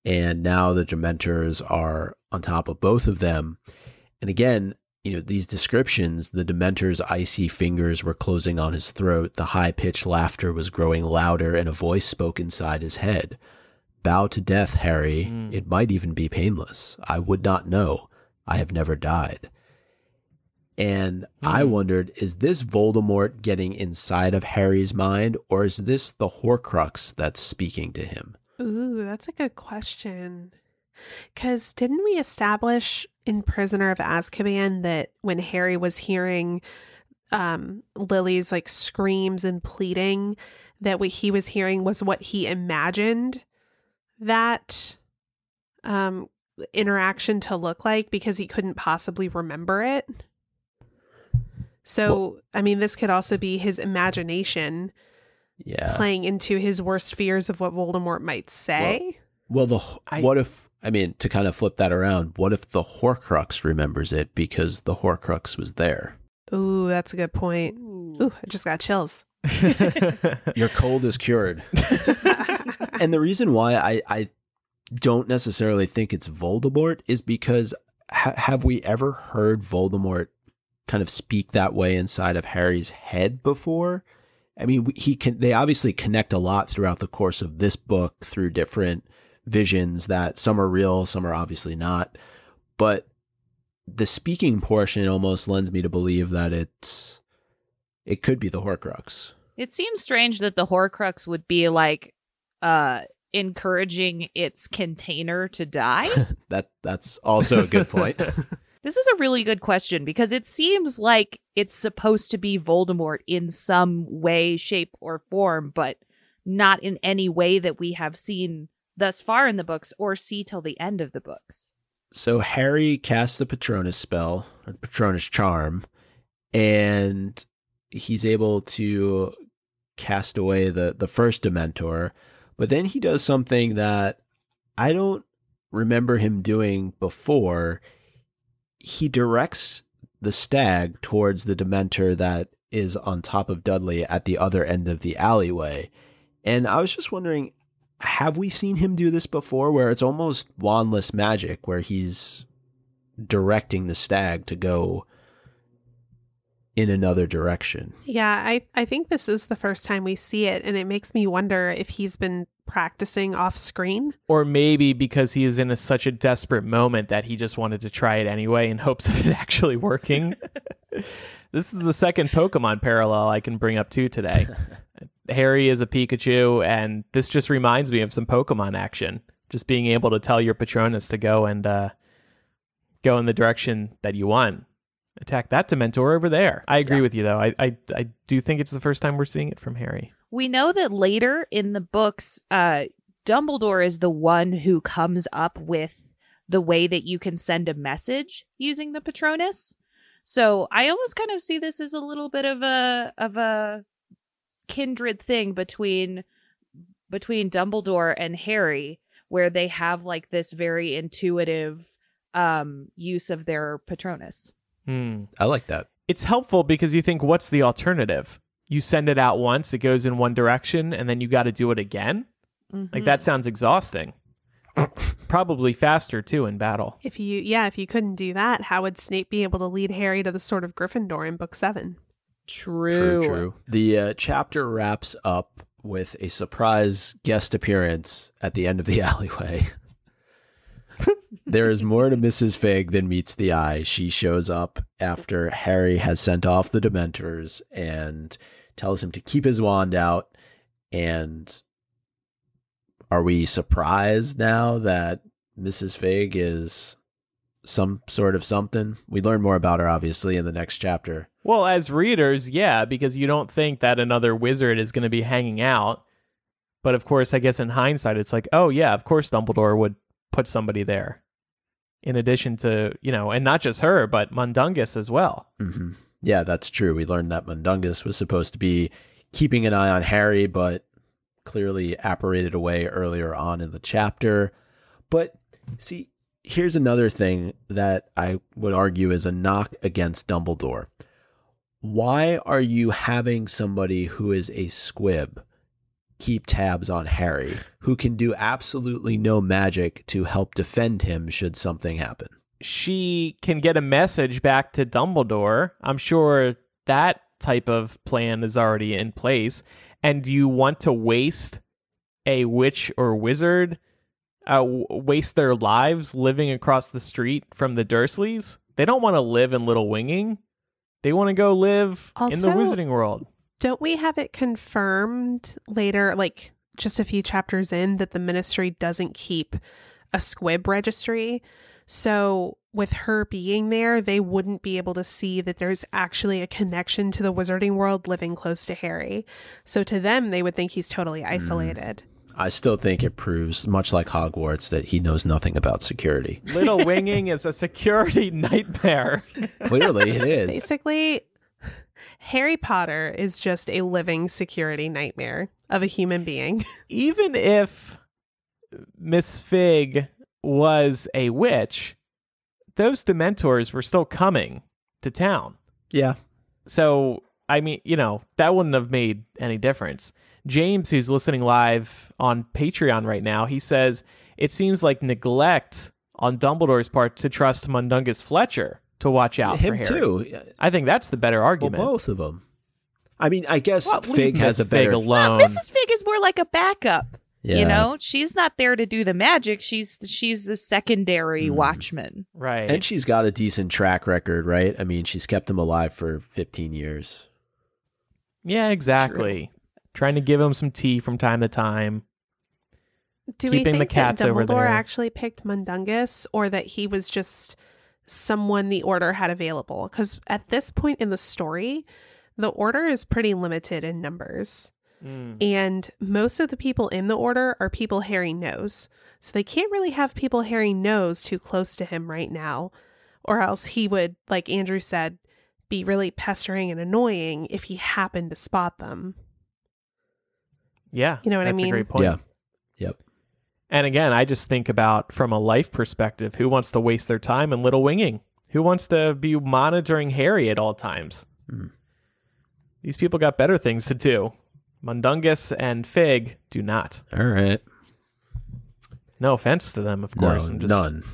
And now the Dementors are on top of both of them. And again, these descriptions, the Dementor's icy fingers were closing on his throat, the high-pitched laughter was growing louder, and a voice spoke inside his head. "Bow to death, Harry. It might even be painless. I would not know. I have never died." And I wondered, is this Voldemort getting inside of Harry's mind, or is this the Horcrux that's speaking to him? Ooh, that's a good question. Because didn't we establish in Prisoner of Azkaban that when Harry was hearing Lily's like screams and pleading, that what he was hearing was what he imagined that interaction to look like, because he couldn't possibly remember it? So, this could also be his imagination playing into his worst fears of what Voldemort might say. What if to kind of flip that around, what if the Horcrux remembers it because the Horcrux was there? Ooh, that's a good point. Ooh, I just got chills. Your cold is cured. And the reason why I don't necessarily think it's Voldemort is because have we ever heard Voldemort kind of speak that way inside of Harry's head before? I mean, they obviously connect a lot throughout the course of this book through different visions that some are real, some are obviously not. But the speaking portion almost lends me to believe that it could be the Horcrux. It seems strange that the Horcrux would be like encouraging its container to die. That's also a good point. This is a really good question because it seems like it's supposed to be Voldemort in some way, shape, or form, but not in any way that we have seen thus far in the books or see till the end of the books. So Harry casts the Patronus spell, or Patronus charm, and he's able to cast away the first Dementor, but then he does something that I don't remember him doing before. He directs the stag towards the Dementor that is on top of Dudley at the other end of the alleyway. And I was just wondering, have we seen him do this before where it's almost wandless magic, where he's directing the stag to go in another direction? Yeah, I think this is the first time we see it, and it makes me wonder if he's been practicing off screen. Or maybe because he is in such a desperate moment that he just wanted to try it anyway in hopes of it actually working. This is the second Pokemon parallel I can bring up too today. Harry is a Pikachu, and this just reminds me of some Pokemon action. Just being able to tell your Patronus to go and go in the direction that you want. Attack that Dementor over there. I agree with you, though. I do think it's the first time we're seeing it from Harry. We know that later in the books, Dumbledore is the one who comes up with the way that you can send a message using the Patronus. So I almost kind of see this as a little bit of a kindred thing between Dumbledore and Harry, where they have like this very intuitive use of their Patronus. I like that. It's helpful because you think, what's the alternative? You send it out once, it goes in one direction, and then you got to do it again? Mm-hmm. Like, that sounds exhausting. Probably faster, too, in battle. If you couldn't do that, how would Snape be able to lead Harry to the Sword of Gryffindor in Book 7? True. The chapter wraps up with a surprise guest appearance at the end of the alleyway. There is more to Mrs. Figg than meets the eye. She shows up after Harry has sent off the Dementors and tells him to keep his wand out. And are we surprised now that Mrs. Figg is some sort of something? We learn more about her, obviously, in the next chapter. Well, as readers, yeah, because you don't think that another wizard is going to be hanging out. But of course, I guess in hindsight, it's like, oh, yeah, of course Dumbledore would put somebody there in addition to, you know, and not just her, but Mundungus as well. Mm-hmm. Yeah, that's true. We learned that Mundungus was supposed to be keeping an eye on Harry, but clearly apparated away earlier on in the chapter. But see, here's another thing that I would argue is a knock against Dumbledore. Why are you having somebody who is a squib keep tabs on Harry, who can do absolutely no magic to help defend him should something happen? She can get a message back to Dumbledore. I'm sure that type of plan is already in place. And do you want to waste a witch or wizard, waste their lives living across the street from the Dursleys? They don't want to live in Little Winging. They want to go live in the Wizarding World. Don't we have it confirmed later, like just a few chapters in, that the Ministry doesn't keep a squib registry? So with her being there, they wouldn't be able to see that there's actually a connection to the Wizarding World living close to Harry. So to them, they would think he's totally isolated. I still think it proves, much like Hogwarts, that he knows nothing about security. Little Winging is a security nightmare. Clearly it is. Basically, Harry Potter is just a living security nightmare of a human being. Even if Miss Figg was a witch, those Dementors were still coming to town. Yeah. So, I mean, you know, that wouldn't have made any difference. James, who's listening live on Patreon right now, he says, it seems like neglect on Dumbledore's part to trust Mundungus Fletcher to watch out for Harry. Too. I think that's the better argument. Well, both of them. I mean, I guess Figg has a better... Alone. Well, Mrs. Figg is more like a backup. Yeah. You know, she's not there to do the magic. She's the secondary watchman. Right. And she's got a decent track record, right? I mean, she's kept him alive for 15 years. Yeah, exactly. True. Trying to give him some tea from time to time. Do we think the cats that Dumbledore actually picked Mundungus, or that he was just someone the Order had available? Because at this point in the story, the Order is pretty limited in numbers. Mm. And most of the people in the Order are people Harry knows. So they can't really have people Harry knows too close to him right now, or else he would, like Andrew said, be really pestering and annoying if he happened to spot them. Yeah. You know what I mean? That's a great point. Yeah. Yep. And again, I just think about, from a life perspective, who wants to waste their time in little winging? Who wants to be monitoring Harry at all times? Mm. These people got better things to do. Mundungus and Fig do not. All right. No offense to them, of course. No, I'm just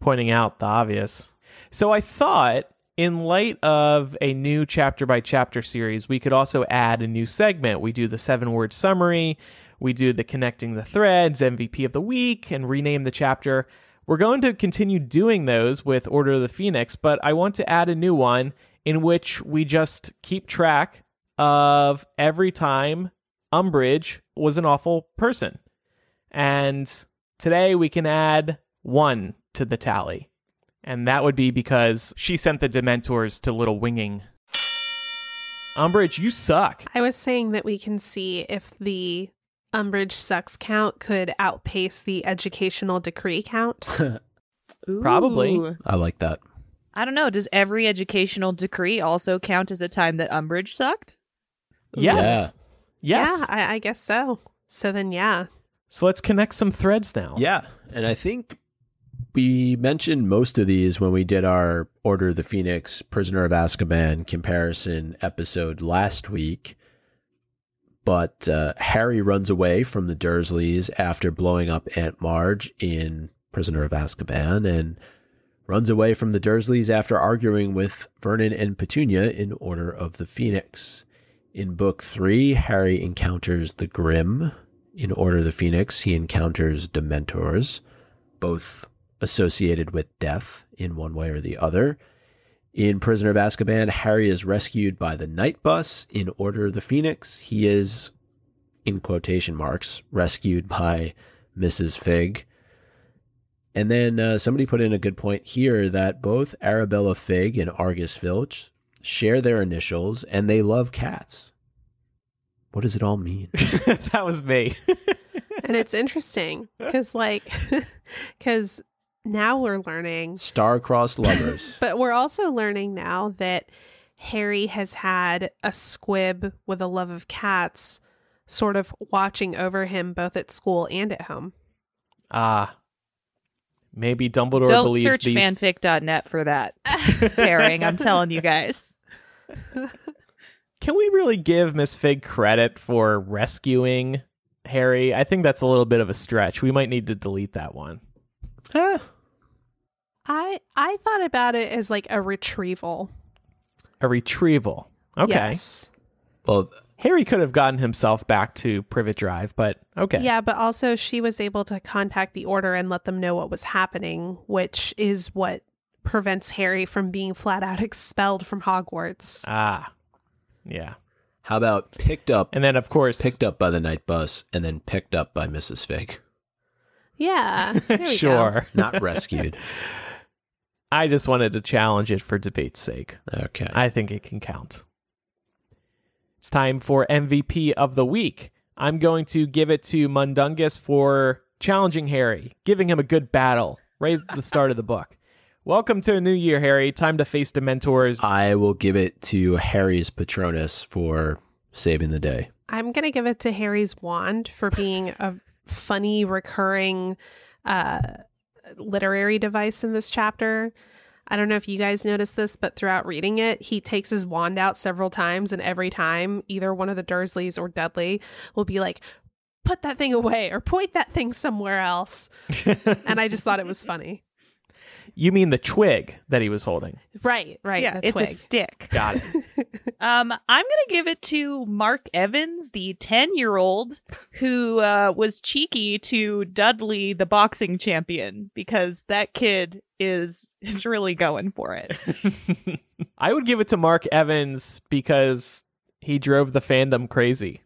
pointing out the obvious. So I thought, in light of a new chapter-by-chapter series, we could also add a new segment. We do the 7-word summary. We do the Connecting the Threads, MVP of the Week, and rename the chapter. We're going to continue doing those with Order of the Phoenix, but I want to add a new one in which we just keep track of every time Umbridge was an awful person. And today we can add one to the tally. And that would be because she sent the Dementors to little winging. Umbridge, you suck. I was saying that we can see if the Umbridge sucks count could outpace the educational decree count. Probably. I like that. I don't know. Does every educational decree also count as a time that Umbridge sucked? Yes. Yeah. Yes. Yeah, I guess so. So then, yeah. So let's connect some threads now. Yeah. And I think we mentioned most of these when we did our Order of the Phoenix, Prisoner of Azkaban comparison episode last week. But Harry runs away from the Dursleys after blowing up Aunt Marge in Prisoner of Azkaban, and runs away from the Dursleys after arguing with Vernon and Petunia in Order of the Phoenix. In Book 3, Harry encounters the Grimm. In Order of the Phoenix, he encounters Dementors, both associated with death in one way or the other. In Prisoner of Azkaban, Harry is rescued by the night bus. In Order of the Phoenix, he is, in quotation marks, rescued by Mrs. Figg. And then somebody put in a good point here that both Arabella Figg and Argus Filch share their initials, and they love cats. What does it all mean? That was me. And it's interesting, because now we're learning star-crossed lovers. But we're also learning now that Harry has had a squib with a love of cats sort of watching over him both at school and at home. Maybe Dumbledore Don't believes search these... fanfic.net for that pairing. I'm telling you guys. Can we really give Miss Fig credit for rescuing Harry? I think that's a little bit of a stretch. We might need to delete that one. I thought about it as like a retrieval. A retrieval. Okay. Yes. Well, Harry could have gotten himself back to Privet Drive, but okay. Yeah, but also she was able to contact the Order and let them know what was happening, which is what prevents Harry from being flat out expelled from Hogwarts. Ah. Yeah. How about picked up, and then of course picked up by the night bus, and then picked up by Mrs. Fig. Yeah, sure. Not rescued. I just wanted to challenge it for debate's sake. Okay. I think it can count. It's time for MVP of the week. I'm going to give it to Mundungus for challenging Harry, giving him a good battle right at the start of the book. Welcome to a new year, Harry. Time to face Dementors. I will give it to Harry's Patronus for saving the day. I'm going to give it to Harry's wand for being a funny, recurring literary device in this chapter. I don't know if you guys noticed this, but throughout reading it, he takes his wand out several times, and every time, either one of the Dursleys or Dudley will be like, put that thing away or point that thing somewhere else. And I just thought it was funny. You mean the twig that he was holding? Right. Yeah, it's twig. A stick. Got it. I'm going to give it to Mark Evans, the 10-year-old who was cheeky to Dudley, the boxing champion, because that kid is really going for it. I would give it to Mark Evans because he drove the fandom crazy.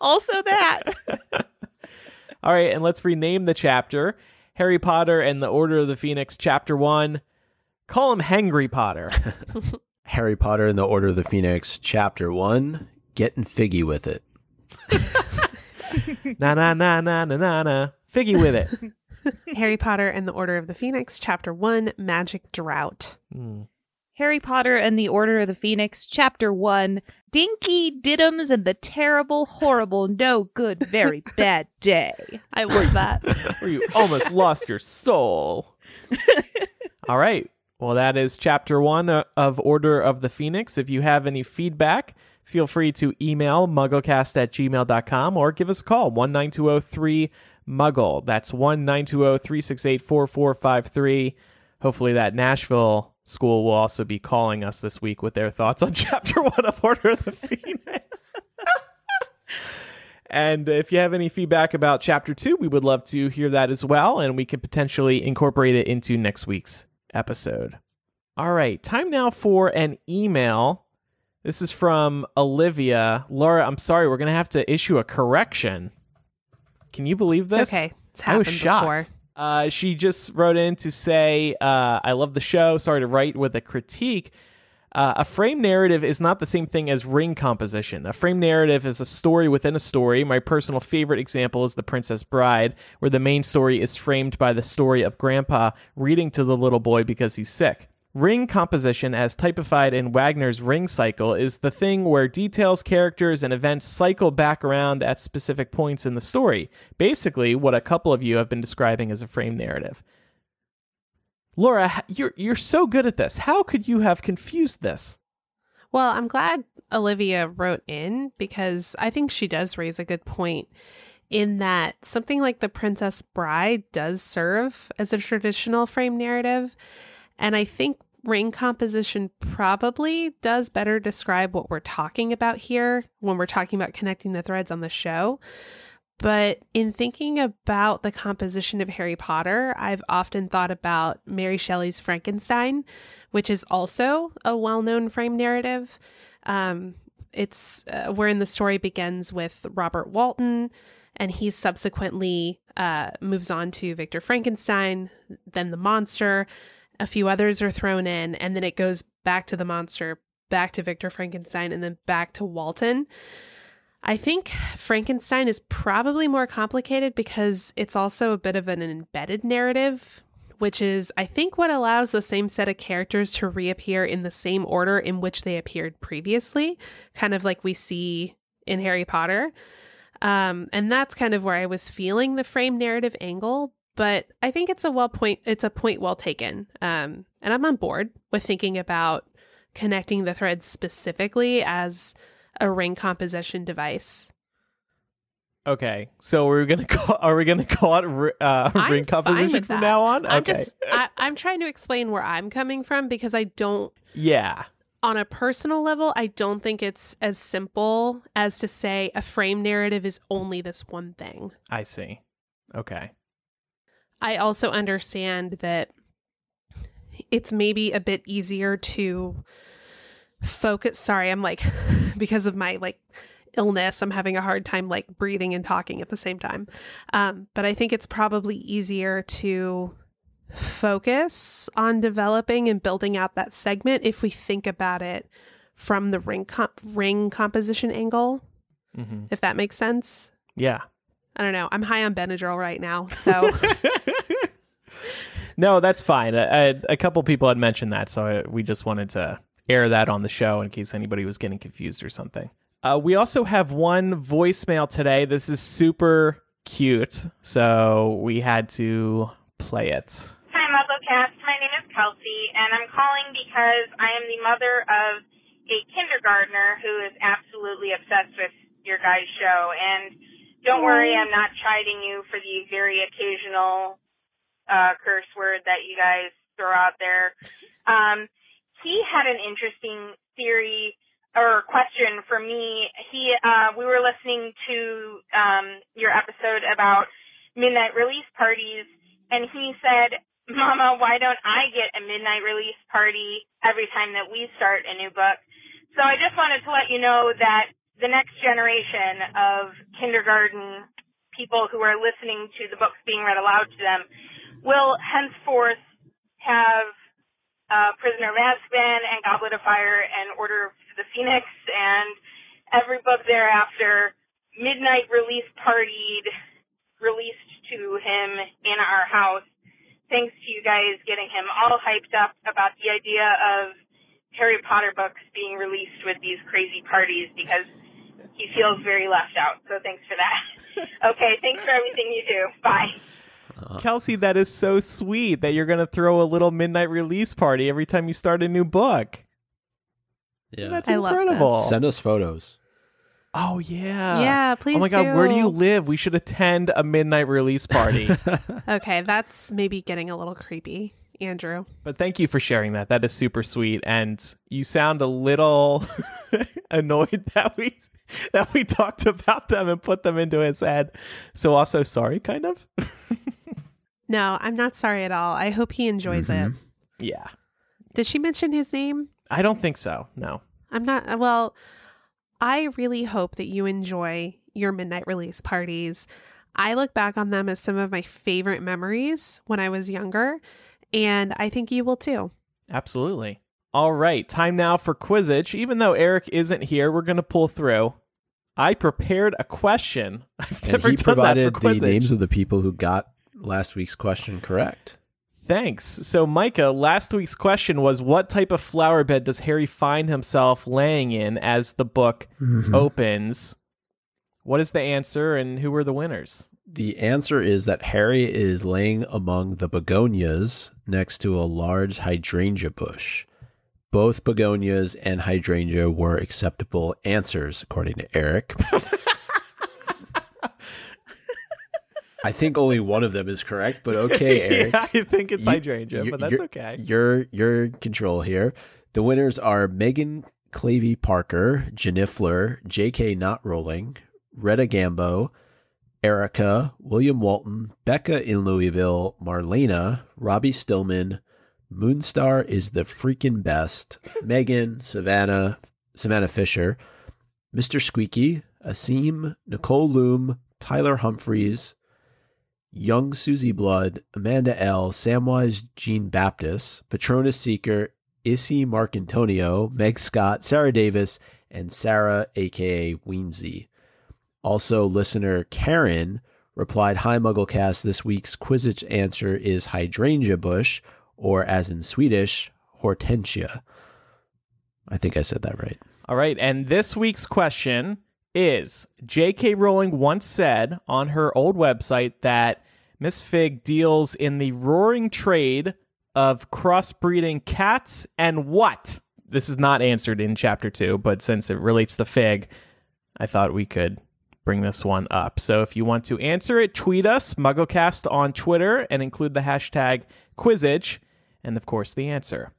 Also that. All right, and let's rename the chapter. Harry Potter and the Order of the Phoenix, Chapter 1. Call him Hangry Potter. Harry Potter and the Order of the Phoenix, Chapter 1. Getting figgy with it. Na-na-na-na-na-na-na. Figgy with it. Harry Potter and the Order of the Phoenix, Chapter 1. Magic Drought. Mm. Harry Potter and the Order of the Phoenix, Chapter 1. Dinky Diddums and the Terrible, Horrible, No Good, Very Bad Day. I love that. Where you almost lost your soul. All right. Well, that is Chapter 1 of Order of the Phoenix. If you have any feedback, feel free to email MuggleCast@gmail.com or give us a call, 1-9203-MUGGLE. That's 1-9203-668-4453. Hopefully that Nashville school will also be calling us this week with their thoughts on Chapter 1 of Order of the Phoenix. And if you have any feedback about Chapter 2, we would love to hear that as well, and we could potentially incorporate it into next week's episode. All right, time now for an email. This is from Olivia. Laura, I'm sorry, we're going to have to issue a correction. Can you believe this? It's okay. It's happened before. I was shocked. She just wrote in to say, I love the show. Sorry to write with a critique. A frame narrative is not the same thing as ring composition. A frame narrative is a story within a story. My personal favorite example is The Princess Bride, where the main story is framed by the story of Grandpa reading to the little boy because he's sick. Ring composition, as typified in Wagner's ring cycle, is the thing where details, characters, and events cycle back around at specific points in the story. Basically, what a couple of you have been describing as a frame narrative. Laura, you're so good at this. How could you have confused this? Well, I'm glad Olivia wrote in because I think she does raise a good point in that something like The Princess Bride does serve as a traditional frame narrative. And I think ring composition probably does better describe what we're talking about here when we're talking about connecting the threads on the show. But in thinking about the composition of Harry Potter, I've often thought about Mary Shelley's Frankenstein, which is also a well-known frame narrative. It's wherein the story begins with Robert Walton, and he subsequently moves on to Victor Frankenstein, then the monster. A few others are thrown in, and then it goes back to the monster, back to Victor Frankenstein, and then back to Walton. I think Frankenstein is probably more complicated because it's also a bit of an embedded narrative, which is, I think, what allows the same set of characters to reappear in the same order in which they appeared previously, kind of like we see in Harry Potter. And that's kind of where I was feeling the frame narrative angle. But I think it's a point well taken. And I'm on board with thinking about connecting the threads specifically as a ring composition device. Okay, so are we gonna call it ring composition from now on? Okay. I'm trying to explain where I'm coming from because I don't. Yeah. On a personal level, I don't think it's as simple as to say a frame narrative is only this one thing. I see. Okay. I also understand that it's maybe a bit easier to focus. Sorry, I'm like, because of my like illness, I'm having a hard time like breathing and talking at the same time. But I think it's probably easier to focus on developing and building out that segment if we think about it from the ring composition angle, mm-hmm. if that makes sense. Yeah. I don't know. I'm high on Benadryl right now, so No, that's fine. A couple people had mentioned that, so we just wanted to air that on the show in case anybody was getting confused or something. We also have one voicemail today. This is super cute, so we had to play it. Hi, MuggleCast. My name is Kelsey, and I'm calling because I am the mother of a kindergartner who is absolutely obsessed with your guys' show. And don't worry, I'm not chiding you for the very occasional curse word that you guys throw out there. He had an interesting theory or question for me. We were listening to your episode about midnight release parties, and he said, Mama, why don't I get a midnight release party every time that we start a new book? So I just wanted to let you know that the next generation of kindergarten people who are listening to the books being read aloud to them will henceforth have Prisoner of Azkaban and Goblet of Fire and Order of the Phoenix and every book thereafter midnight release partied, released to him in our house, thanks to you guys getting him all hyped up about the idea of Harry Potter books being released with these crazy parties, because he feels very left out. So thanks for that. Okay, thanks for everything you do. Bye. Kelsey, that is so sweet that you're going to throw a little midnight release party every time you start a new book. Yeah, that's incredible. Love that. Send us photos. Oh, yeah. Yeah, please do. Oh, my God, where do you live? We should attend a midnight release party. Okay, that's maybe getting a little creepy, Andrew. But thank you for sharing that. That is super sweet. And you sound a little annoyed that we talked about them and put them into his head. So also sorry, kind of. No, I'm not sorry at all. I hope he enjoys it. Yeah. Did she mention his name? I don't think so. No. I'm not. Well, I really hope that you enjoy your midnight release parties. I look back on them as some of my favorite memories when I was younger, and I think you will too. Absolutely. All right. Time now for Quizage. Even though Eric isn't here, we're going to pull through. I prepared a question. I've never done that for Quizage. And he provided the names of the people who got last week's question correct. Thanks. So, Micah, last week's question was, what type of flower bed does Harry find himself laying in as the book opens? What is the answer, and who were the winners? The answer is that Harry is laying among the begonias next to a large hydrangea bush. Both begonias and hydrangea were acceptable answers, according to Eric. I think only one of them is correct, but okay, Eric. Yeah, I think it's hydrangea, but that's okay. You're in control here. The winners are Megan Clavey Parker, Jennifer, J.K. Not Rowling, Retta Gambo, Erica, William Walton, Becca in Louisville, Marlena, Robbie Stillman, Moonstar is the freaking best, Megan, Savannah Fisher, Mr. Squeaky, Asim, Nicole Loom, Tyler Humphreys, Young Susie Blood, Amanda L., Samwise Jean Baptist, Patronus Seeker, Issy Marcantonio, Meg Scott, Sarah Davis, and Sarah, a.k.a. Weensy. Also, listener Karen replied, Hi, MuggleCast. This week's Quizage answer is hydrangea bush, or as in Swedish, hortensia. I think I said that right. All right, and this week's question is, J.K. Rowling once said on her old website that Miss Figg deals in the roaring trade of crossbreeding cats and what? This is not answered in Chapter 2, but since it relates to Figg, I thought we could bring this one up. So if you want to answer it, tweet us, MuggleCast, on Twitter, and include the hashtag Quizage, and of course the answer.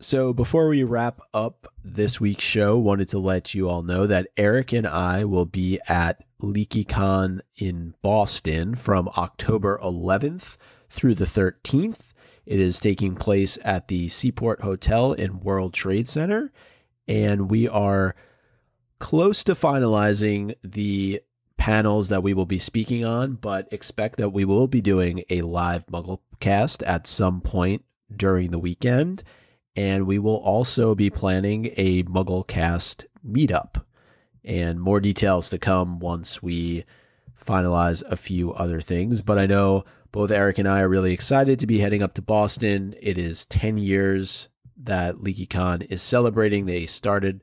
So before we wrap up this week's show, wanted to let you all know that Eric and I will be at LeakyCon in Boston from October 11th through the 13th. It is taking place at the Seaport Hotel in World Trade Center, and we are close to finalizing the panels that we will be speaking on, but expect that we will be doing a live MuggleCast at some point during the weekend. And we will also be planning a MuggleCast meetup, and more details to come once we finalize a few other things. But I know Both Eric and I are really excited to be heading up to Boston. It is 10 years that LeakyCon is celebrating. They started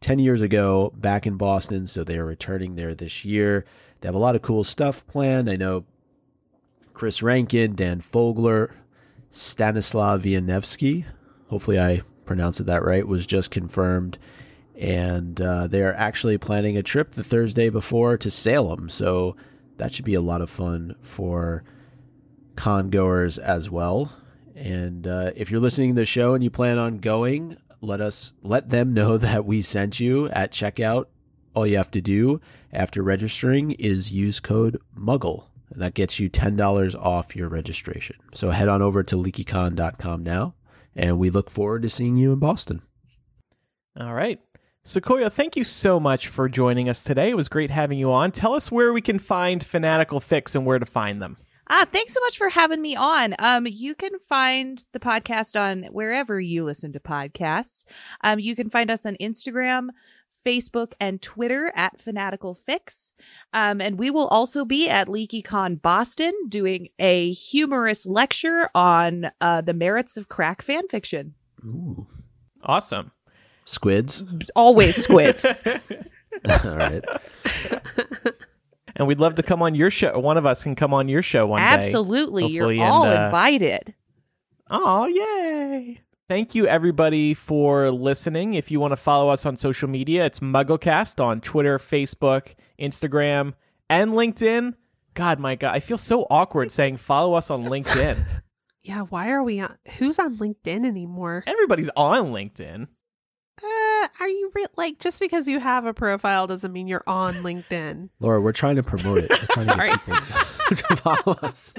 10 years ago back in Boston, so they are returning there this year. They have a lot of cool stuff planned. I know Chris Rankin, Dan Fogler, Stanislav Vianevsky, hopefully I pronounced that right, was just confirmed. And they are actually planning a trip the Thursday before to Salem. So that should be a lot of fun for con-goers as well. And if you're listening to the show and you plan on going, let them know that we sent you at checkout. All you have to do after registering is use code MUGGLE. And that gets you $10 off your registration. So head on over to leakycon.com now, and we look forward to seeing you in Boston. All right. Sequoia, thank you so much for joining us today. It was great having you on. Tell us where we can find Fanatical Fics and where to find them. Thanks so much for having me on. You can find the podcast on wherever you listen to podcasts. You can find us on Instagram, Facebook, and Twitter at Fanatical Fics. And we will also be at LeakyCon Boston doing a humorous lecture on the merits of crack fan fiction. Ooh. Awesome. Squids? Always squids. All right. And we'd love to come on your show. One of us can come on your show one day. Absolutely. You're all invited. Oh, yay. Thank you, everybody, for listening. If you want to follow us on social media, it's MuggleCast on Twitter, Facebook, Instagram, and LinkedIn. God, Micah, I feel so awkward saying follow us on LinkedIn. Yeah, why are we on? Who's on LinkedIn anymore? Everybody's on LinkedIn. Are you like, just because you have a profile doesn't mean you're on LinkedIn? Laura, we're trying to promote it. Sorry. To follow us.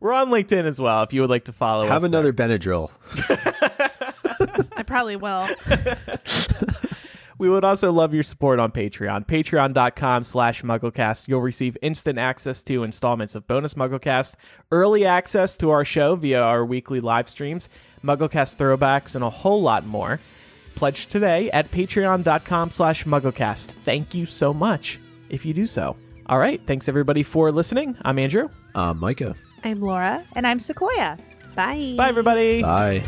We're on LinkedIn as well, if you would like to follow us. Have another Benadryl. I probably will. We would also love your support on Patreon. Patreon.com/MuggleCast. You'll receive instant access to installments of bonus MuggleCast, early access to our show via our weekly live streams, MuggleCast throwbacks, and a whole lot more. Pledge today at patreon.com/MuggleCast. Thank you so much if you do so. All right. Thanks, everybody, for listening. I'm Andrew. I'm Micah. I'm Laura. And I'm Sequoia. Bye. Bye, everybody. Bye.